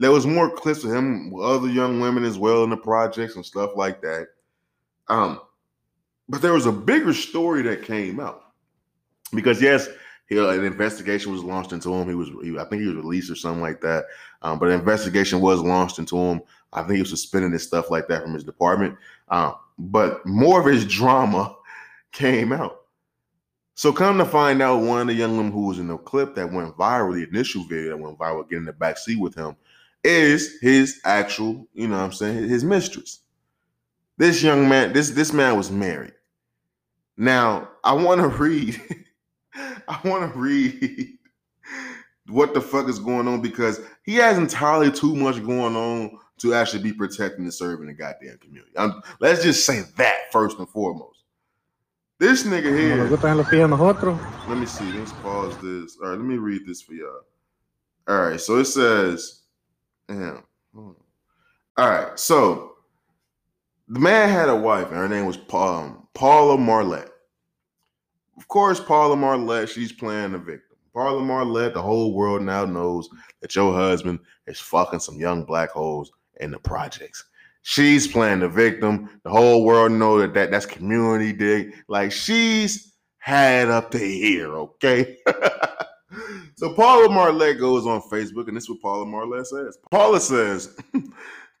There was more clips of him with other young women as well in the projects and stuff like that. But there was a bigger story that came out. Because, yes, an investigation was launched into him. I think he was released or something like that. But an investigation was launched into him. I think he was suspended and stuff like that from his department. But more of his drama came out. So come to find out, one of the young women who was in the clip that went viral, the initial video that went viral, getting in the backseat with him, is his actual, you know what I'm saying, his mistress. This young man, this man was married. Now, I want to read what the fuck is going on, because he has entirely too much going on to actually be protecting and serving the goddamn community. Let's just say that first and foremost. This nigga here. Let me see. Let's pause this. All right, let me read this for y'all. All right, so it says, damn. All right, so the man had a wife, and her name was Paula Marlette. Of course, Paula Marlette, she's playing the victim. Paula Marlette, the whole world now knows that your husband is fucking some young black hoes in the projects. She's playing the victim. The whole world knows that's community dig. Like, she's had up to here, okay? So Paula Marlette goes on Facebook, and this is what Paula Marlette says. Paula says,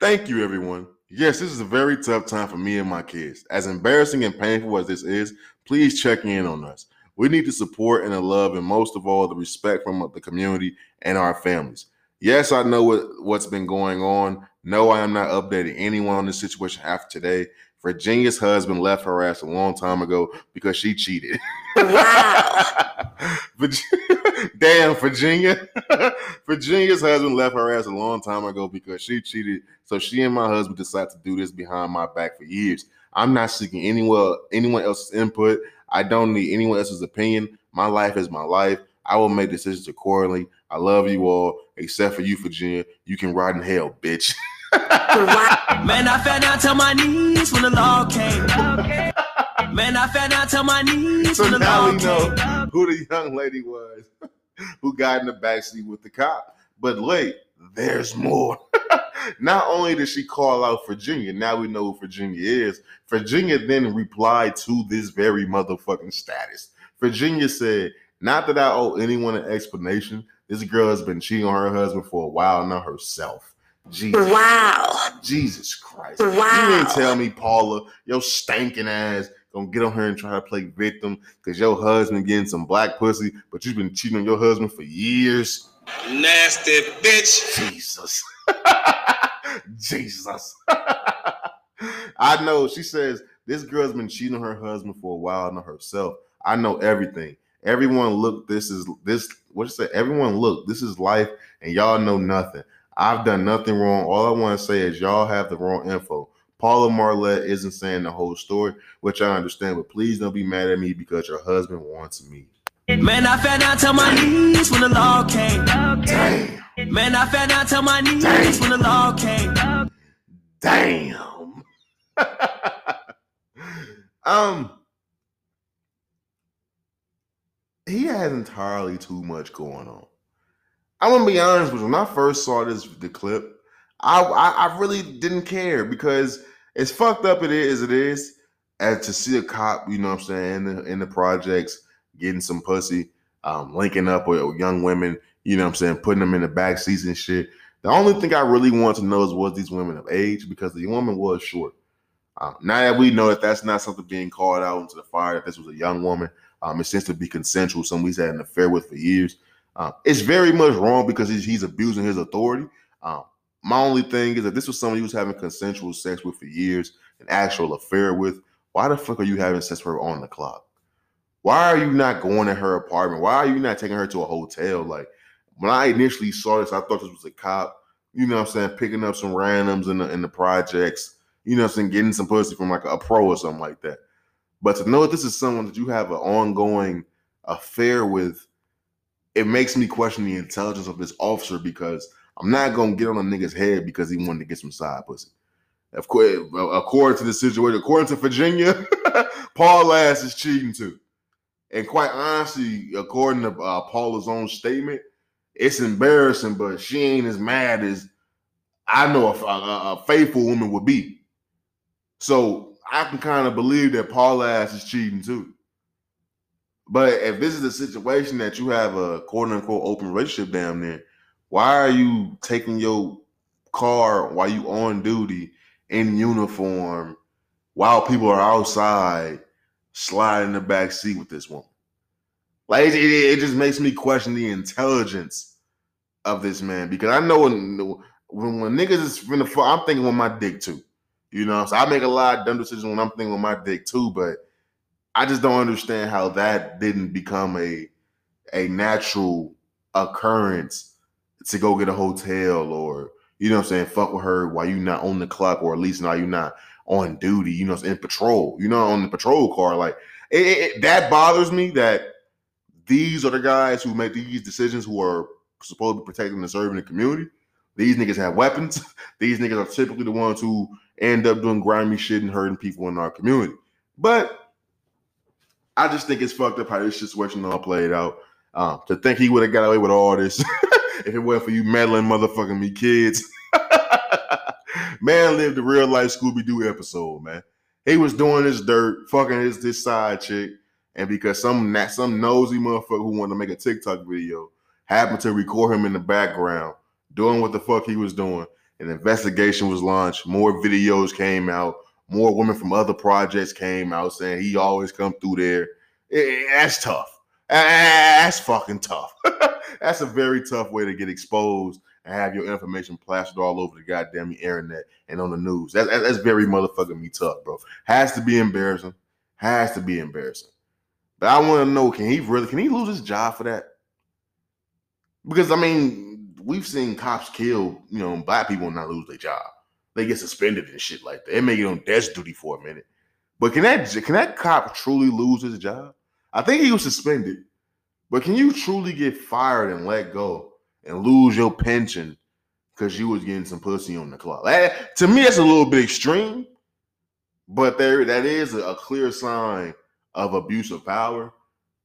"Thank you, everyone. Yes, this is a very tough time for me and my kids. As embarrassing and painful as this is, please check in on us. We need the support and the love, and most of all, the respect from the community and our families. Yes, I know what's been going on. No, I am not updating anyone on this situation after today. Virginia's husband left her ass a long time ago because she cheated." Damn, Virginia. Virginia's husband left her ass a long time ago because she cheated. So she and my husband decided to do this behind my back for years. I'm not seeking anyone else's input. I don't need anyone else's opinion. My life is my life. I will make decisions accordingly. I love you all, except for you, Virginia. You can rot in hell, bitch. Man, I fell down to my knees when the law came. Man, I fell down to my knees when the law came. So now we know who the young lady was who got in the backseat with the cop. But wait, there's more. Not only did she call out Virginia, now we know who Virginia is. Virginia then replied to this very motherfucking status. Virginia said, "Not that I owe anyone an explanation. This girl has been cheating on her husband for a while now herself." Jesus. Wow. Jesus Christ. Wow. You ain't tell me, Paula, your stankin' ass gonna get on here and try to play victim because your husband getting some black pussy, but you've been cheating on your husband for years. Nasty bitch. Jesus. Jesus. I know. She says, "This girl's been cheating on her husband for a while now herself. I know everything. Everyone, look, everyone, look, this is life, and y'all know nothing. I've done nothing wrong. All I want to say is y'all have the wrong info. Paula Marlette isn't saying the whole story, which I understand, but please don't be mad at me because your husband wants me." Man, I fell down to my knees when the law came. Damn. Man, I fell down to my knees when the law came. Damn. He has entirely too much going on. I'm gonna be honest with you. When I first saw the clip, I really didn't care, because as fucked up it is, as to see a cop, you know what I'm saying, in the projects getting some pussy, linking up with young women, you know what I'm saying, putting them in the back seats and shit. The only thing I really wanted to know is, was these women of age? Because the woman was short. Now that we know that that's not something being called out into the fire, that this was a young woman. It seems to be consensual. Somebody's had an affair with for years. It's very much wrong because he's abusing his authority. My only thing is that this was someone he was having consensual sex with for years, an actual affair with. Why the fuck are you having sex with her on the clock? Why are you not going to her apartment? Why are you not taking her to a hotel? Like, when I initially saw this, I thought this was a cop, you know what I'm saying, picking up some randoms in the projects, you know what I'm saying, getting some pussy from like a pro or something like that. But to know that this is someone that you have an ongoing affair with, it makes me question the intelligence of this officer, because I'm not going to get on a nigga's head because he wanted to get some side pussy. Of course, according to the situation, according to Virginia, Paul Lass is cheating too. And quite honestly, according to Paula's own statement, it's embarrassing, but she ain't as mad as I know a faithful woman would be. So I can kind of believe that Paula ass is cheating too. But if this is a situation that you have a quote unquote open relationship down there, why are you taking your car while you on duty in uniform while people are outside sliding in the back seat with this woman? Like, it just makes me question the intelligence of this man, because I know when niggas is finna fuck, I'm thinking on my dick too. You know, so I make a lot of dumb decisions when I'm thinking with my dick too, but I just don't understand how that didn't become a natural occurrence to go get a hotel or, you know what I'm saying, fuck with her while you're not on the clock, or at least now you're not on duty, you know, in patrol, you know, on the patrol car. Like, that bothers me that these are the guys who make these decisions who are supposed to be protecting and serving the community. These niggas have weapons. These niggas are typically the ones who end up doing grimy shit and hurting people in our community. But I just think it's fucked up how this situation all played out. To think he would have got away with all this if it wasn't for you meddling motherfucking me kids. Man lived a real life Scooby-Doo episode, man. He was doing his dirt, fucking his side chick, and because some nosy motherfucker who wanted to make a TikTok video happened to record him in the background doing what the fuck he was doing. An investigation was launched. More videos came out. More women from other projects came out saying he always come through there. That's tough. That's fucking tough. That's a very tough way to get exposed and have your information plastered all over the goddamn internet and on the news. That's very motherfucking me tough, bro. Has to be embarrassing. Has to be embarrassing. But I want to know, can he lose his job for that? Because, I mean, we've seen cops kill, you know, black people and not lose their job. They get suspended and shit like that. They may get on desk duty for a minute. But can that cop truly lose his job? I think he was suspended. But can you truly get fired and let go and lose your pension because you was getting some pussy on the clock? That, to me, that's a little bit extreme. But that is a clear sign of abuse of power.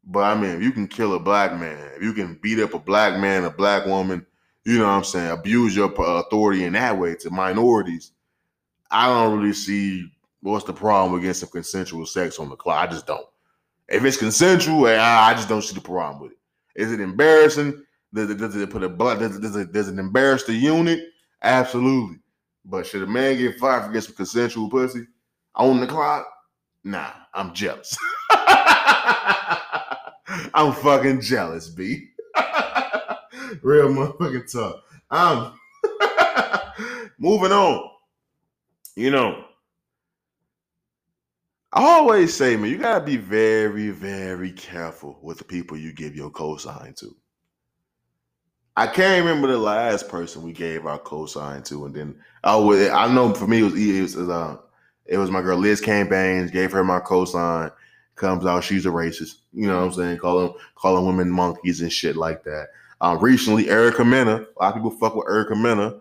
But, I mean, if you can kill a black man, if you can beat up a black man, a black woman, you know what I'm saying, abuse your authority in that way to minorities, I don't really see what's the problem with getting some consensual sex on the clock. I just don't. If it's consensual, I just don't see the problem with it. Is it embarrassing? Does it embarrass the unit? Absolutely. But should a man get fired for getting some consensual pussy on the clock? Nah, I'm jealous. I'm fucking jealous, B. Real motherfucking tough. Moving on. You know, I always say, man, you gotta be very, very careful with the people you give your cosign to. I can't remember the last person we gave our cosign to, and then I know for me it was my girl Liz Campaigns. Gave her my cosign. Comes out, she's a racist. You know what I'm saying? Calling women monkeys and shit like that. Recently, Erica Mena. A lot of people fuck with Erica Mena.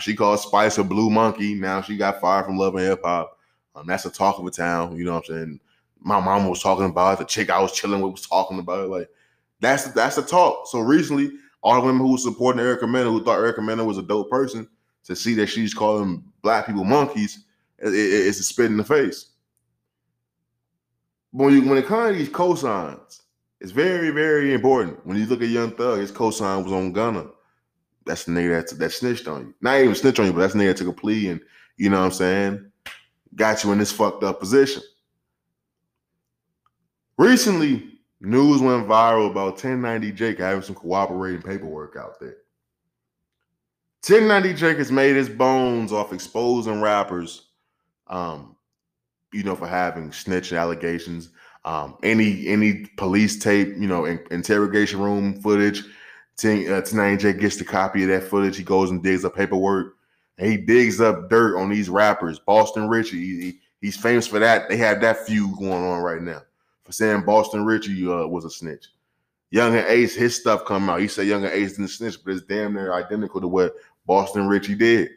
She called Spice a blue monkey. Now she got fired from Love and Hip Hop. That's the talk of the town. You know what I'm saying? My mom was talking about it. The chick I was chilling with was talking about it. Like, that's the talk. So recently, all the women who were supporting Erica Mena, who thought Erica Mena was a dope person, to see that she's calling black people monkeys, it's a spit in the face. When it comes to these cosigns, it's very, very important. When you look at Young Thug, his cosign was on Gunna. That's the nigga that snitched on you. Not even snitched on you, but that's the nigga that took a plea and, you know what I'm saying, got you in this fucked up position. Recently, news went viral about 1090 Jake having some cooperating paperwork out there. 1090 Jake has made his bones off exposing rappers, you know, for having snitch allegations, any police tape, you know, interrogation room footage. 1090 Jake gets the copy of that footage. He goes and digs up paperwork, and he digs up dirt on these rappers. Boston Richie, he's famous for that. They had that feud going on right now for saying Boston Richie was a snitch. Young and Ace, his stuff come out. He said Young and Ace didn't snitch, but it's damn near identical to what Boston Richie did.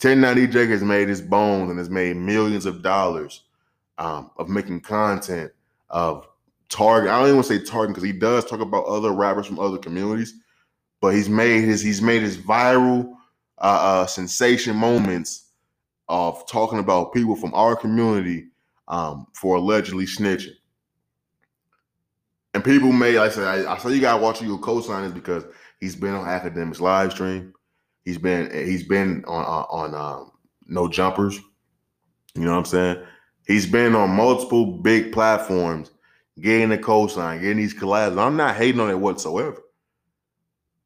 1090 Jake has made his bones and has made millions of dollars of making content of target. I don't even want to say target because he does talk about other rappers from other communities, but he's made his viral sensation moments of talking about people from our community for allegedly snitching. And people may, like I said, I said you gotta watch your co-signers because he's been on Academics live stream. He's been on No Jumpers. You know what I'm saying? He's been on multiple big platforms getting the cosign, getting these collabs. I'm not hating on it whatsoever.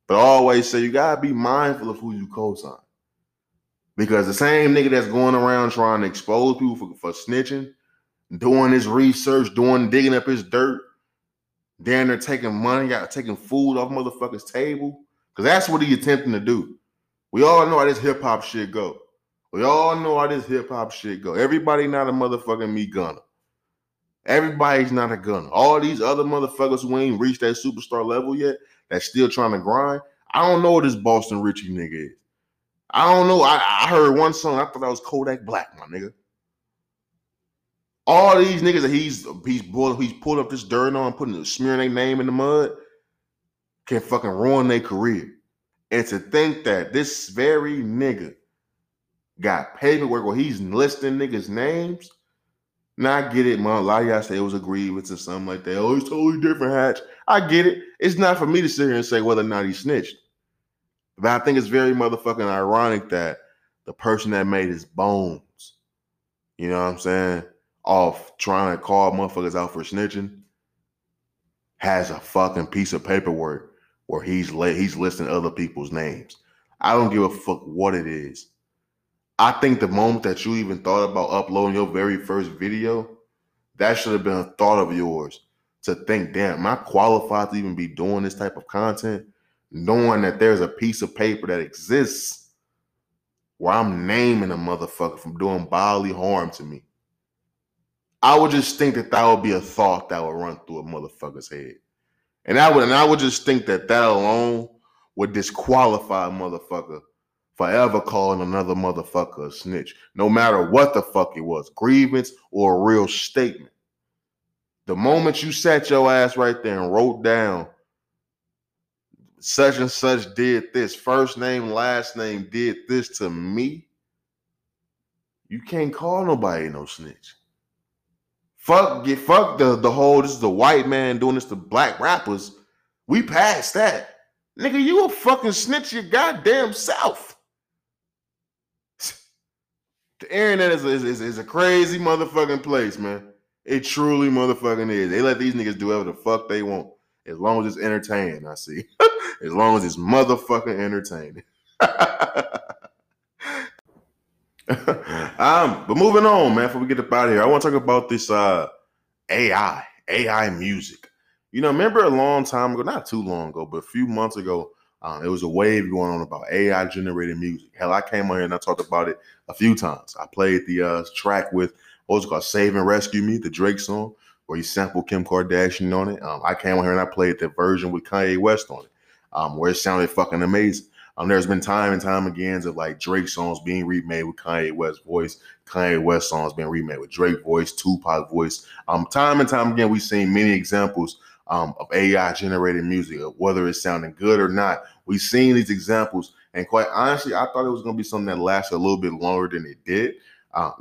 But I always say you gotta be mindful of who you cosign. Because the same nigga that's going around trying to expose people for snitching doing his research, digging up his dirt. Down there taking money out, taking food off motherfuckers' table. Because that's what he's attempting to do. We all know how this hip-hop shit go. Everybody not a motherfucking me gunner. Everybody's not a gunner. All these other motherfuckers who ain't reached that superstar level yet, that's still trying to grind. I don't know what this Boston Richie nigga is. I don't know. I heard one song. I thought that was Kodak Black, my nigga. All these niggas that he's pulled up this dirt on, smearing their name in the mud, can fucking ruin their career. And to think that this very nigga got paperwork where he's listing niggas' names, now I get it, man. A lot of y'all say it was a grievance or something like that. Oh, it's totally different, Hatch. I get it. It's not for me to sit here and say whether or not he snitched. But I think it's very motherfucking ironic that the person that made his bones, you know what I'm saying, off trying to call motherfuckers out for snitching, has a fucking piece of paperwork where he's listing other people's names. I don't give a fuck what it is. I think the moment that you even thought about uploading your very first video, that should have been a thought of yours to think, damn, am I qualified to even be doing this type of content? Knowing that there's a piece of paper that exists where I'm naming a motherfucker from doing bodily harm to me. I would just think that that would be a thought that would run through a motherfucker's head. And I would just think that that alone would disqualify a motherfucker forever calling another motherfucker a snitch, no matter what the fuck it was, grievance or a real statement. The moment you sat your ass right there and wrote down such and such did this, first name, last name did this to me, you can't call nobody no snitch. Fuck the whole, this is the white man doing this to black rappers. We passed that. Nigga, you a fucking snitch your goddamn self. The internet is a crazy motherfucking place, man. It truly motherfucking is. They let these niggas do whatever the fuck they want. As long as it's entertaining, I see. As long as it's motherfucking entertaining. But moving on, man, before we get up out of here, I want to talk about this AI music. You know, remember a long time ago, not too long ago, but a few months ago, it was a wave going on about AI generated music. Hell, I came on here and I talked about it a few times. I played the track with what was it called, Save and Rescue Me, the Drake song, where he sampled Kim Kardashian on it. I came on here and I played the version with Kanye West on it, where it sounded fucking amazing. There's been time and time again of like Drake songs being remade with Kanye West voice, Kanye West songs being remade with Drake voice, Tupac voice. Time and time again, we've seen many examples of AI generated music, of whether it's sounding good or not. We've seen these examples, and quite honestly, I thought it was going to be something that lasted a little bit longer than it did,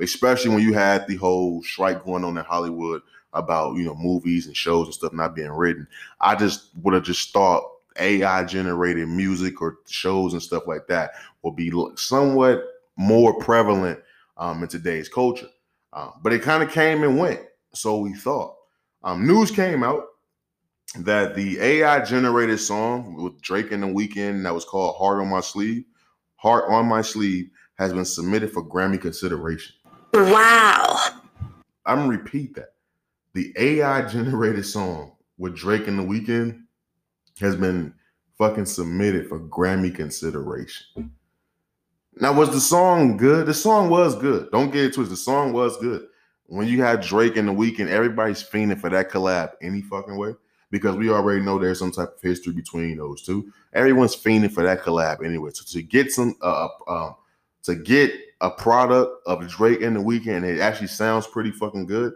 especially when you had the whole strike going on in Hollywood about, you know, movies and shows and stuff not being written. I just would have just thought AI generated music or shows and stuff like that will be somewhat more prevalent in today's culture, but it kind of came and went. So we thought news came out that the AI generated song with Drake and The Weeknd that was called Heart on My Sleeve has been submitted for Grammy consideration. Wow. I'm gonna repeat that. The AI generated song with Drake and The Weeknd has been fucking submitted for Grammy consideration. Now, was the song good? The song was good. Don't get it twisted. The song was good. When you had Drake and The Weeknd, everybody's fiending for that collab any fucking way because we already know there's some type of history between those two. Everyone's fiending for that collab anyway. So to get a product of Drake and The Weeknd, it actually sounds pretty fucking good.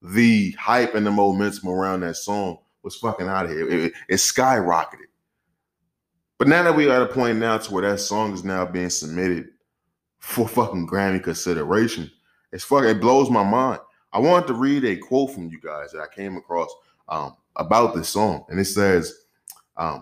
The hype and the momentum around that song was fucking out of here. It skyrocketed. But now that we are at a point now to where that song is now being submitted for fucking Grammy consideration, it blows my mind. I wanted to read a quote from you guys that I came across about this song. And it says,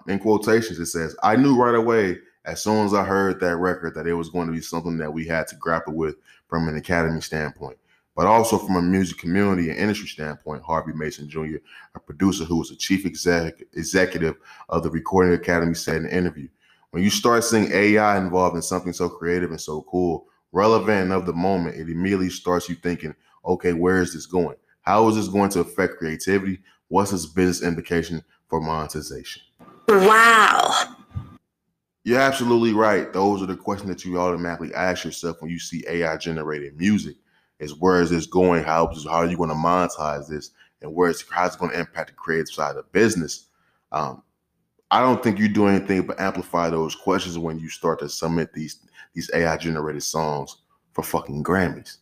in quotations, it says, "I knew right away as soon as I heard that record that it was going to be something that we had to grapple with from an academy standpoint, but also from a music community and industry standpoint. Harvey Mason Jr., a producer who was a chief executive of the Recording Academy, said in an interview, when you start seeing AI involved in something so creative and so cool, relevant and of the moment, it immediately starts you thinking, okay, where is this going? How is this going to affect creativity? What's its business implication for monetization? Wow. You're absolutely right. Those are the questions that you automatically ask yourself when you see AI-generated music. Is where is this going? How are you going to monetize this? And how it's going to impact the creative side of the business? I don't think you do anything but amplify those questions when you start to submit these AI-generated songs for fucking Grammys.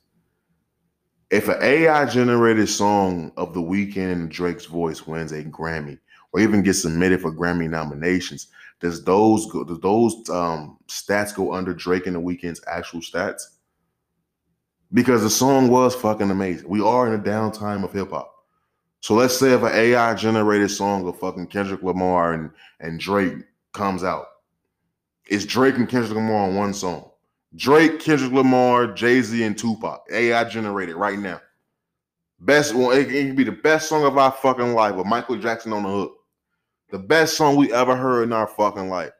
If an AI-generated song of The Weeknd and Drake's voice wins a Grammy, or even gets submitted for Grammy nominations, do those stats go under Drake and The Weeknd's actual stats? Because the song was fucking amazing. We are in a downtime of hip hop. So let's say if an AI-generated song of fucking Kendrick Lamar and Drake comes out, it's Drake and Kendrick Lamar on one song. Drake, Kendrick Lamar, Jay-Z, and Tupac, AI-generated right now. Best one, it can be the best song of our fucking life with Michael Jackson on the hook. The best song we ever heard in our fucking life.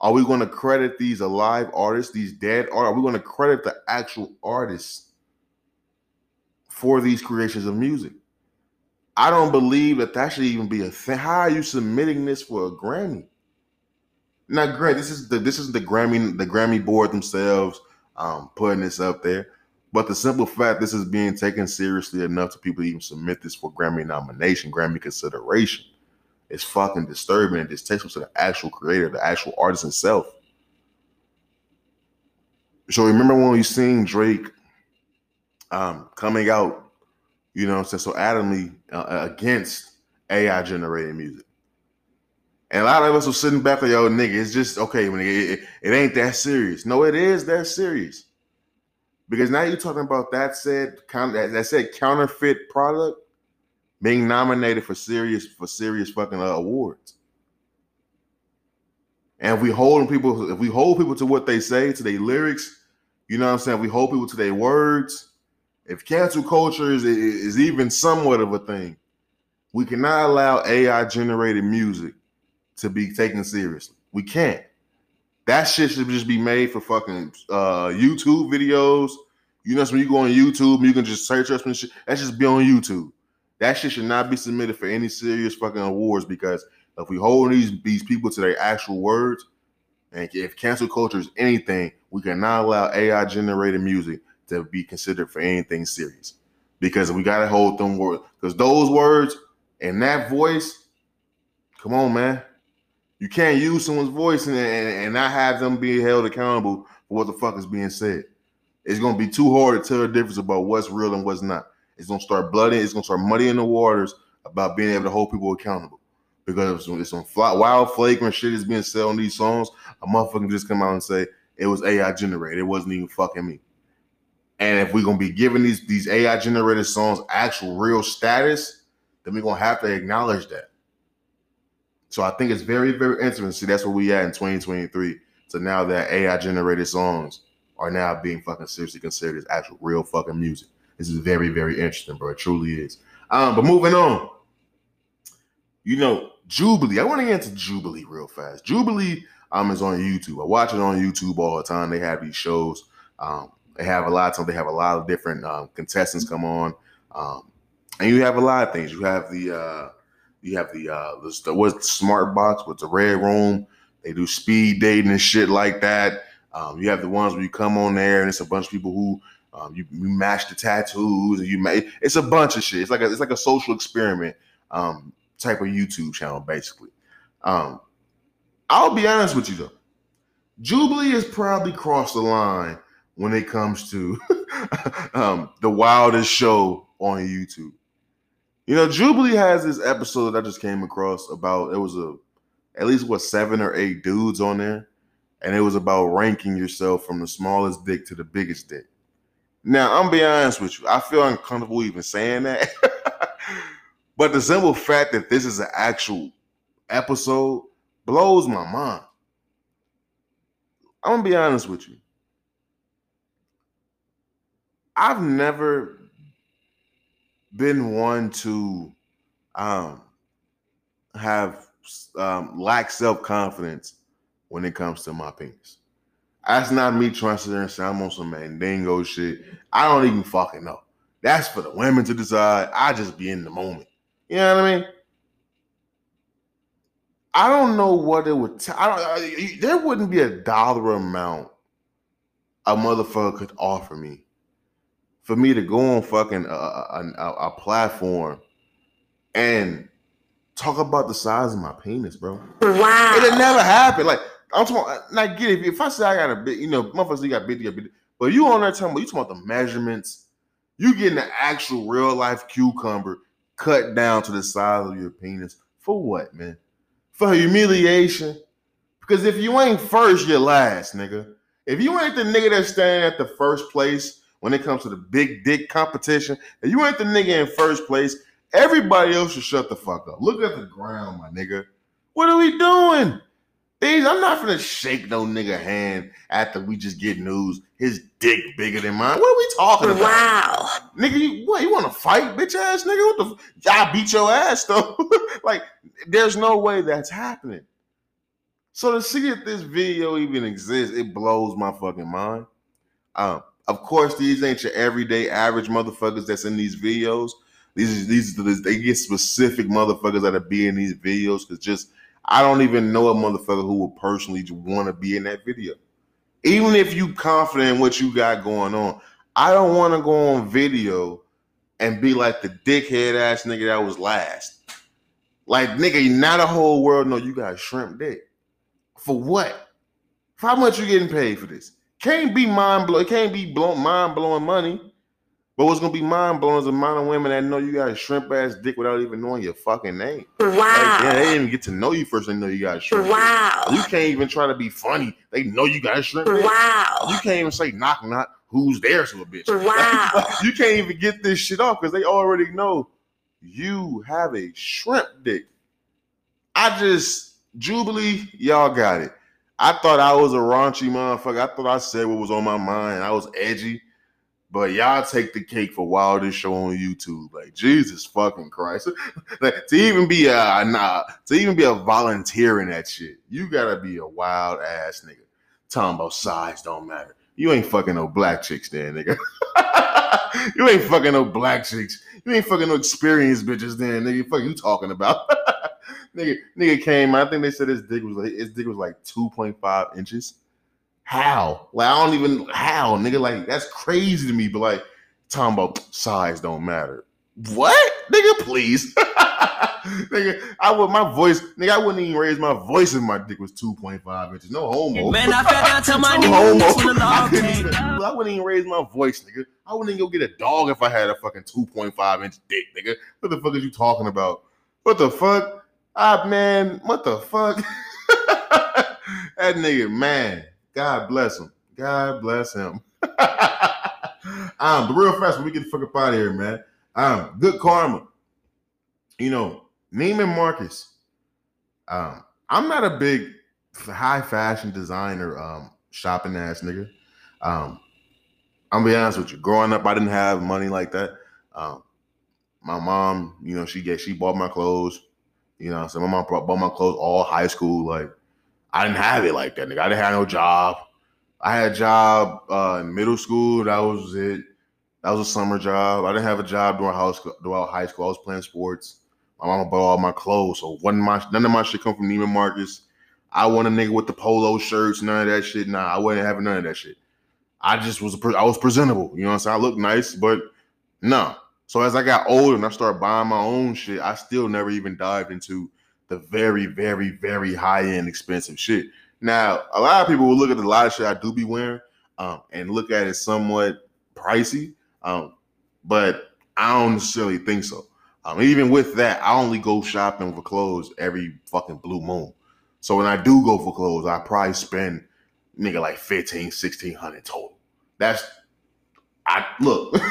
Are we going to credit these alive artists, these dead artists? Are we going to credit the actual artists for these creations of music? I don't believe that should even be a thing. How are you submitting this for a Grammy? Now, granted, this is the Grammy board themselves putting this up there. But the simple fact this is being taken seriously enough to people even submit this for Grammy nomination, Grammy consideration. It's fucking disturbing. It just takes them to the actual creator, the actual artist himself. So remember when we seen Drake coming out, you know what I'm saying, so adamantly against AI-generated music. And a lot of us are sitting back like, yo, nigga, it's just, okay, it ain't that serious. No, it is that serious. Because now you're talking about that said counterfeit product being nominated for serious fucking awards. And if we hold people to what they say, to their lyrics, you know what I'm saying? If we hold people to their words, if cancel culture is even somewhat of a thing, we cannot allow AI-generated music to be taken seriously. We can't. That shit should just be made for fucking YouTube videos. You know, so when you go on YouTube, you can just search up and shit. That should just be on YouTube. That shit should not be submitted for any serious fucking awards, because if we hold these people to their actual words, and if cancel culture is anything, we cannot allow AI-generated music to be considered for anything serious. Because we got to hold them words. Because those words and that voice, come on, man. You can't use someone's voice and not have them be held accountable for what the fuck is being said. It's going to be too hard to tell the difference about what's real and what's not. It's going to start blooding. It's going to start muddying the waters about being able to hold people accountable. Because if some wild, flagrant shit is being said on these songs, a motherfucker can just come out and say, it was AI-generated. It wasn't even fucking me. And if we're going to be giving these AI-generated songs actual real status, then we're going to have to acknowledge that. So I think it's very, very interesting. See, that's where we at in 2023. So now that AI-generated songs are now being fucking seriously considered as actual real fucking music. This is very, very interesting, bro. It truly is. But moving on. You know, Jubilee. I want to get into Jubilee real fast. Jubilee is on YouTube. I watch it on YouTube all the time. They have these shows. They have a lot of different contestants come on. And you have a lot of things. You have the Smart Box with the Red Room. They do speed dating and shit like that. You have the ones where you come on there and it's a bunch of people who you match the tattoos and it's a bunch of shit. It's like a social experiment type of YouTube channel basically. I'll be honest with you though, Jubilee has probably crossed the line when it comes to the wildest show on YouTube. You know, Jubilee has this episode that I just came across about, it was at least 7 or 8 dudes on there, and it was about ranking yourself from the smallest dick to the biggest dick. Now, I'm being honest with you, I feel uncomfortable even saying that, but the simple fact that this is an actual episode blows my mind. I'm gonna be honest with you. I've never been one to have lack self-confidence when it comes to my penis. That's not me trying to sit there and say I'm on some Mandingo shit. I don't even fucking know. That's for the women to decide. I just be in the moment. You know what I mean? I don't know what it would. There wouldn't be a dollar amount a motherfucker could offer me for me to go on fucking a platform and talk about the size of my penis, bro. Wow. It'll never happen. Like, I'm talking. Now, get it. If I say I got a big, you know, motherfuckers, you got big, you got big. But you on that time, you talking about the measurements. You getting an actual real life cucumber cut down to the size of your penis for what, man? For humiliation? Because if you ain't first, you're last, nigga. If you ain't the nigga that's standing at the first place when it comes to the big dick competition, and you ain't the nigga in first place, everybody else should shut the fuck up. Look at the ground, my nigga. What are we doing? I'm not finna shake no nigga hand after we just get news. His dick bigger than mine. What are we talking about? Wow. Nigga, you want to fight, bitch ass nigga? What the? I beat your ass, though. Like, there's no way that's happening. So to see if this video even exists, it blows my fucking mind. Of course, these ain't your everyday average motherfuckers that's in these videos. These they get specific motherfuckers that'll be in these videos because just I don't even know a motherfucker who will personally want to be in that video. Even if you confident in what you got going on, I don't want to go on video and be like the dickhead ass nigga that was last. Like, nigga, not a whole world know you got shrimp dick. For what? For how much you getting paid for this? Can't be mind-blowing. It can't be mind-blowing money. But what's gonna be mind blowing is the amount of women that know you got a shrimp ass dick without even knowing your fucking name. Wow! Like, yeah, they didn't even get to know you first. They know you got a shrimp. Wow! Dick. You can't even try to be funny. They know you got a shrimp. Wow! Dick. You can't even say knock knock. Who's there, little bitch? Wow! Like, you can't even get this shit off because they already know you have a shrimp dick. Jubilee, y'all got it. I thought I was a raunchy motherfucker. I thought I said what was on my mind. I was edgy. But y'all take the cake for wildest show on YouTube. Like, Jesus fucking Christ. Like, to even be a volunteer in that shit, you gotta be a wild ass nigga. Talking about size don't matter. You ain't fucking no black chicks there, nigga. You ain't fucking no black chicks. You ain't fucking no experienced bitches there, nigga. Fuck you talking about. Nigga came, I think they said his dick was like 2.5 inches. How? Like, I don't even, how, nigga? Like, that's crazy to me, but like, talking about size don't matter. What? Nigga, please. Nigga, I wouldn't even raise my voice if my dick was 2.5 inches. No homo. Man, I fell down to my homo. I wouldn't even raise my voice, nigga. I wouldn't even go get a dog if I had a fucking 2.5 inch dick, nigga. What the fuck is you talking about? What the fuck? Ah, man, what the fuck? That nigga, man. God bless him. God bless him. But real fast, when we get the fuck up out of here, man. Good karma. You know, Neiman Marcus. I'm not a big high fashion designer shopping ass nigga. I'm gonna be honest with you. Growing up, I didn't have money like that. My mom, you know, she bought my clothes. You know what I'm saying? My mom bought my clothes all high school, like. I didn't have it like that, nigga. I didn't have no job. I had a job in middle school. That was it. That was a summer job. I didn't have a job throughout high school. I was playing sports. My mama bought all my clothes, so none of my shit come from Neiman Marcus. I wasn't a nigga with the polo shirts, none of that shit. Nah, I wasn't having none of that shit. I just was I was presentable. You know what I'm saying? I looked nice, but no. So as I got older and I started buying my own shit, I still never even dived into the very, very, very high-end expensive shit. Now, a lot of people will look at a lot of shit I do be wearing and look at it somewhat pricey, but I don't necessarily think so. Even with that, I only go shopping for clothes every fucking blue moon. So when I do go for clothes, I probably spend, nigga, like $1,500-$1,600 total. Look,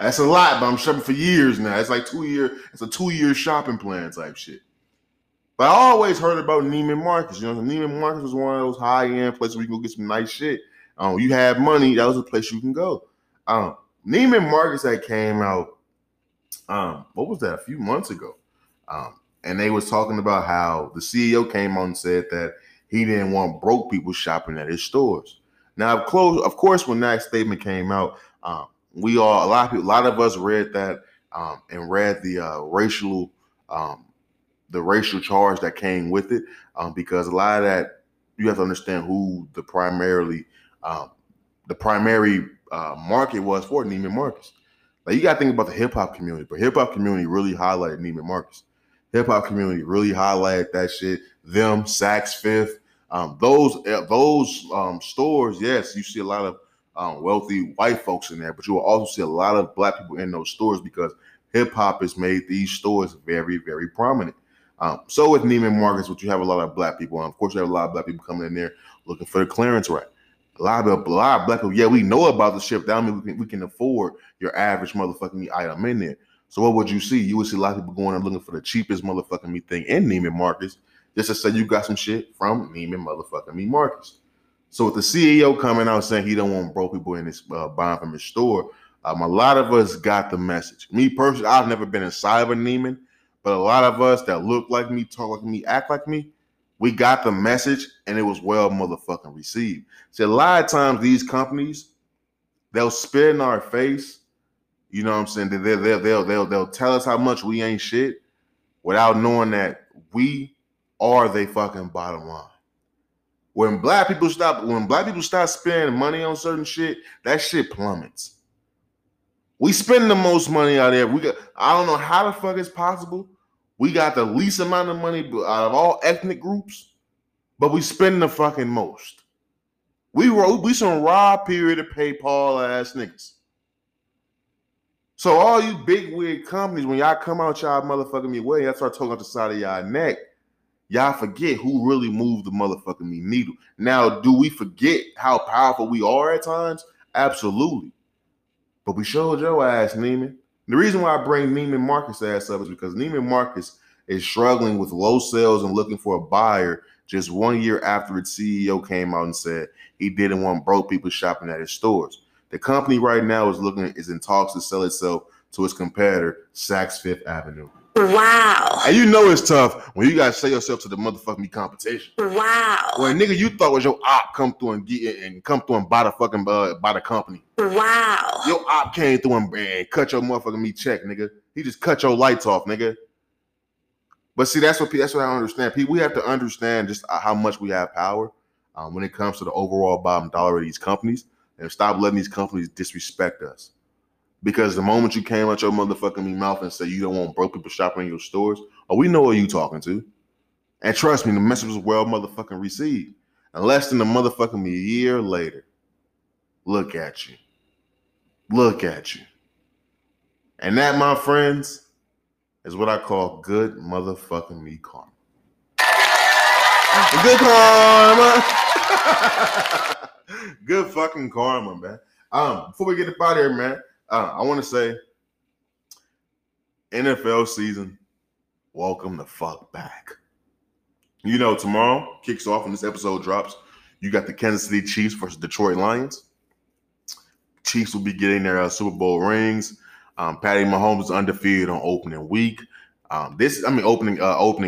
that's a lot, but I'm shopping for years now. It's like it's a 2-year shopping plan type shit. But I always heard about Neiman Marcus. You know, Neiman Marcus was one of those high-end places where you can go get some nice shit. You had money, that was a place you can go. Neiman Marcus that came out, what was that, a few months ago? And they was talking about how the CEO came on and said that he didn't want broke people shopping at his stores. Now, of course, when that statement came out, a lot of us read that and read the racial charge that came with it, because a lot of that, you have to understand who the primary market was for Neiman Marcus. Like, you got to think about the hip hop community, but hip hop community really highlighted Neiman Marcus. Hip hop community really highlighted that shit. Them, Saks Fifth, those stores. Yes, you see a lot of wealthy white folks in there, but you will also see a lot of black people in those stores because hip hop has made these stores very, very prominent. So with Neiman Marcus, what you have a lot of black people, and of course you have a lot of black people coming in there looking for the clearance rack. A lot of black people, yeah, we know about the ship. That means we can afford your average motherfucking item in there. So what would you see? You would see a lot of people going and looking for the cheapest motherfucking me thing in Neiman Marcus, just to say you got some shit from Neiman motherfucking me Marcus. So with the CEO coming out saying he don't want broke people in his buying from his store, a lot of us got the message. Me personally, I've never been inside of a Neiman, but a lot of us that look like me, talk like me, act like me, we got the message, and it was well motherfucking received. See, a lot of times these companies, they'll spit in our face. You know what I'm saying? They'll tell us how much we ain't shit without knowing that we are they fucking bottom line. When black people stop spending money on certain shit, that shit plummets. We spend the most money out there. I don't know how the fuck it's possible. We got the least amount of money out of all ethnic groups, but we spend the fucking most. We some raw period of PayPal ass niggas. So all you big wig companies, when y'all come out y'all motherfucking me way, y'all start talking out the side of y'all neck, y'all forget who really moved the motherfucking me needle. Now, do we forget how powerful we are at times? Absolutely. But we showed your ass, Neiman. The reason why I bring Neiman Marcus ass up is because Neiman Marcus is struggling with low sales and looking for a buyer just 1 year after its CEO came out and said he didn't want broke people shopping at his stores. The company right now is in talks to sell itself to its competitor, Saks Fifth Avenue. Wow. And you know it's tough when you got to sell yourself to the motherfucking competition. Wow. When a nigga you thought was your op come through and get it and come through and buy the fucking buy the company. Wow. Your op came through and cut your motherfucking me check, nigga. He just cut your lights off, nigga. But see, that's what I understand. People, we have to understand just how much we have power when it comes to the overall bottom dollar of these companies, and stop letting these companies disrespect us. Because the moment you came out your motherfucking mouth and said you don't want broke people shopping in your stores, oh, we know who you talking to. And trust me, the message was well motherfucking received. And less than a motherfucking year later, look at you. Look at you. And that, my friends, is what I call good motherfucking me karma. Good karma. Good fucking karma, man. Before we get up out of here, man, I want to say, NFL season, welcome the fuck back. You know, tomorrow kicks off when this episode drops. You got the Kansas City Chiefs versus Detroit Lions. Chiefs will be getting their Super Bowl rings. Patty Mahomes is undefeated on opening week. Opening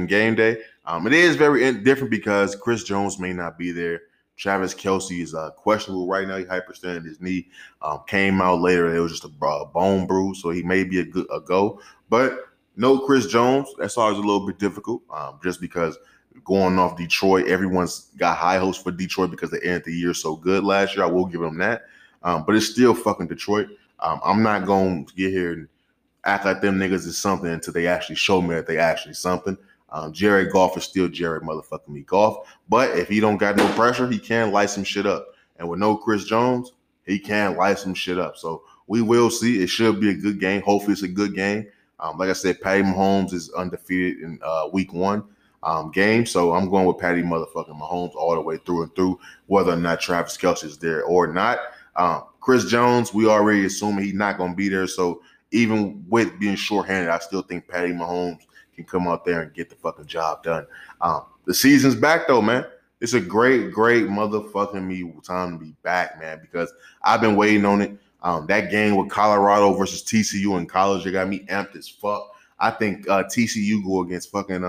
game day. It is very different because Chris Jones may not be there. Travis Kelce is questionable right now. He hyperextended his knee. Came out later. It was just a bone bruise, so he may be a go. But no Chris Jones. That's always a little bit difficult just because going off Detroit, everyone's got high hopes for Detroit because they ended the year so good last year. I will give them that. But it's still fucking Detroit. I'm not going to get here and act like them niggas is something until they actually show me that they actually something. Jared Goff is still Jared motherfucking me Goff, but if he don't got no pressure, he can light some shit up. And with no Chris Jones, he can light some shit up. So we will see. It should be a good game. Hopefully it's a good game. Like I said, Patty Mahomes is undefeated in week one game. So I'm going with Patty motherfucking Mahomes all the way through and through, whether or not Travis Kelce is there or not. Chris Jones, we already assuming he's not going to be there. So even with being shorthanded, I still think Patty Mahomes can come out there and get the fucking job done. The season's back, though, man. It's a great, great motherfucking me time to be back, man, because I've been waiting on it. That game with Colorado versus TCU in college, it got me amped as fuck. I think TCU go against fucking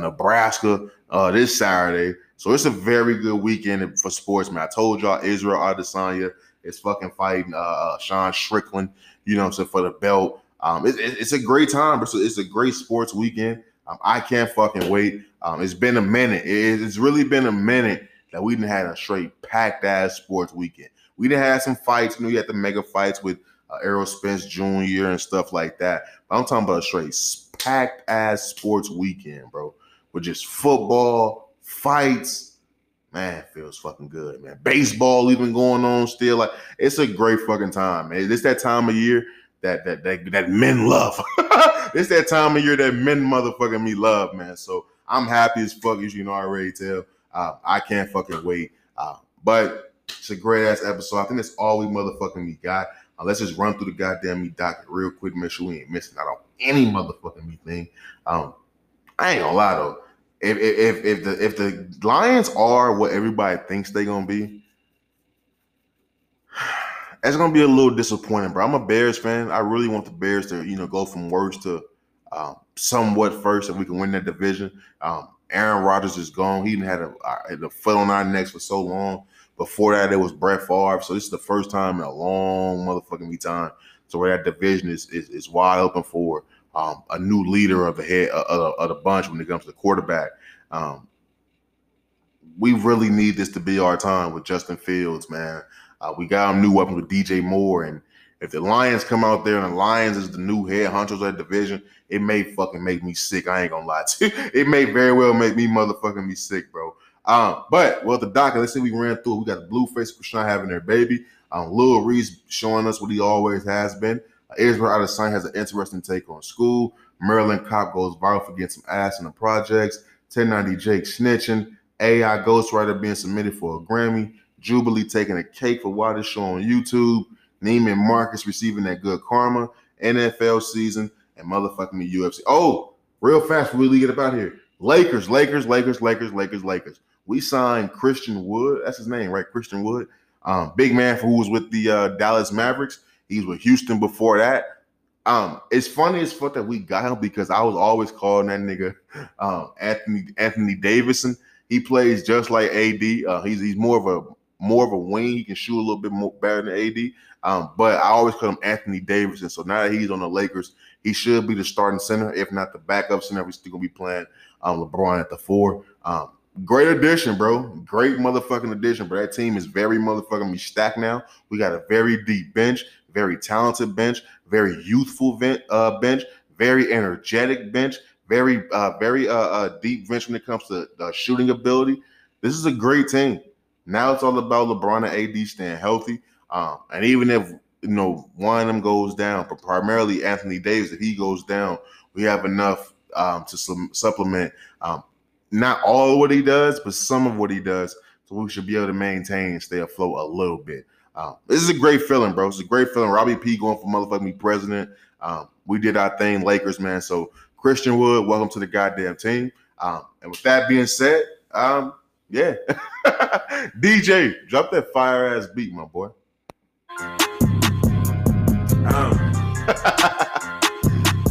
Nebraska this Saturday. So it's a very good weekend for sports, man. I told y'all Israel Adesanya is fucking fighting Sean Strickland, you know what I'm saying, for the belt. It's a great time, but it's a great sports weekend. I can't fucking wait. It's been a minute. It's really been a minute that we didn't have a straight packed-ass sports weekend. We didn't have some fights. You know, you had the mega fights with Errol Spence Jr. and stuff like that. But I'm talking about a straight packed-ass sports weekend, bro, with just football, fights. Man, feels fucking good, man. Baseball even going on still. Like, it's a great fucking time, man. It's that time of year that men love. It's that time of year that men motherfucking me love, man. So I'm happy as fuck, as you know, I already tell. I can't fucking wait. But it's a great-ass episode. I think that's all we motherfucking me got. Let's just run through the goddamn me docket real quick, make sure we ain't missing out on any motherfucking me thing. I ain't gonna lie, though. If the Lions are what everybody thinks they gonna be, that's gonna be a little disappointing, bro. I'm a Bears fan. I really want the Bears to, you know, go from worst to somewhat first, and we can win that division. Aaron Rodgers is gone. He had a foot on our necks for so long. Before that, it was Brett Favre. So this is the first time in a long motherfucking me time. So where that division is wide open for a new leader of the head of the bunch when it comes to the quarterback. We really need this to be our time with Justin Fields, man. We got him new weapons with DJ Moore, and if the Lions come out there and the Lions is the new head honchos of that division, it may fucking make me sick. I ain't gonna lie to you. It may very well make me motherfucking me sick, bro. But well, the doctor, let's say we ran through. We got the Blueface Chrisean having their baby. Lil Reese showing us what he always has been. Israel Adesanya has an interesting take on school. Maryland cop goes viral for getting some ass in the projects. 1090 Jake snitching. AI ghostwriter being submitted for a Grammy. Jubilee taking a cake for why this show on YouTube. Neiman Marcus receiving that good karma. NFL season and motherfucking the UFC. Oh, real fast before we really get up out here. Lakers. We signed Christian Wood. That's his name, right? Christian Wood. Big man who was with the Dallas Mavericks. He's with Houston before that. It's funny as fuck that we got him because I was always calling that nigga Anthony Davison. He plays just like AD. He's more of a wing. He can shoot a little bit more better than AD. But I always call him Anthony Davis. So now that he's on the Lakers, he should be the starting center, if not the backup center. We're still gonna be playing LeBron at the 4. Great addition, bro. Great motherfucking addition. But that team is very motherfucking stacked now. We got a very deep bench, very talented bench, very youthful bench, very energetic bench, very deep bench when it comes to shooting ability. This is a great team. Now it's all about LeBron and AD staying healthy. And even if, you know, one of them goes down, but primarily Anthony Davis, if he goes down, we have enough to supplement not all of what he does, but some of what he does. So we should be able to maintain and stay afloat a little bit. This is a great feeling, bro. It's a great feeling. Robbie P going for motherfucking president. We did our thing, Lakers, man. So Christian Wood, welcome to the goddamn team. And with that being said, yeah. DJ, drop that fire-ass beat, my boy.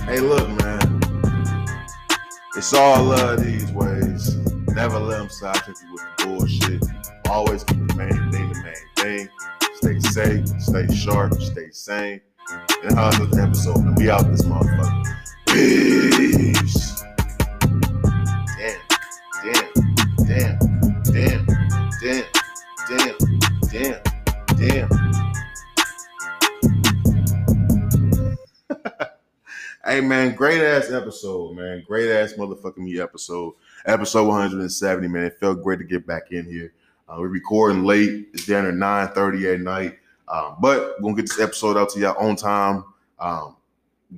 Hey, look, man. It's all love these ways. Never let them sidetrack you with the bullshit. Always keep the main thing. Stay safe, stay sharp, stay sane. And how's this episode? Man, we out this motherfucker. Peace. Damn. Hey, man, great-ass episode, man. Great-ass motherfucking me episode. Episode 170, man. It felt great to get back in here. We're recording late. It's down at 9:30 at night. But we're going to get this episode out to y'all on time.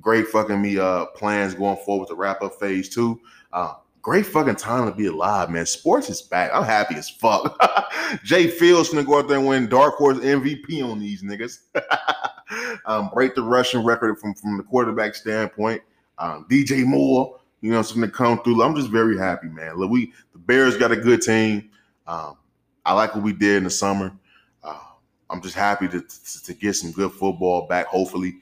Great fucking me plans going forward to wrap up phase 2. Great fucking time to be alive, man. Sports is back. I'm happy as fuck. Jay Fields gonna go out there and win Dark Horse MVP on these niggas. Break the rushing record from the quarterback standpoint. DJ Moore, you know, something to come through. I'm just very happy, man. Look, the Bears got a good team. I like what we did in the summer. I'm just happy to get some good football back, hopefully.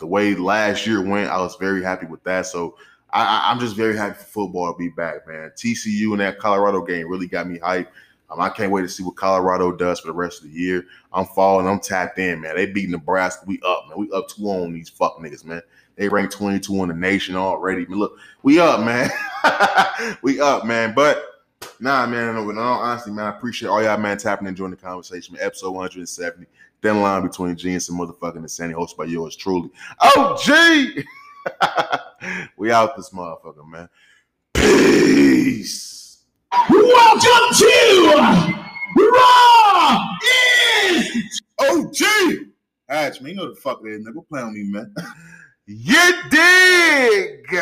The way last year went, I was very happy with that. So I'm just very happy for football to be back, man. TCU and that Colorado game really got me hyped. I can't wait to see what Colorado does for the rest of the year. I'm falling. I'm tapped in, man. They beat Nebraska. We up, man. We up 2-0 on these fuck niggas, man. They ranked 22 in the nation already. But look, we up, man. We up, man. But, nah, man. In all honesty, man, I appreciate all y'all, man, tapping and joining the conversation. Episode 170, Thin Line Between Genius and Motherfucking Insanity, hosted by yours truly. OG! We out this motherfucker, man. Peace! Welcome to Raw is OG. All right, man, you know the fuck that nigga. Play on me, man. You dig?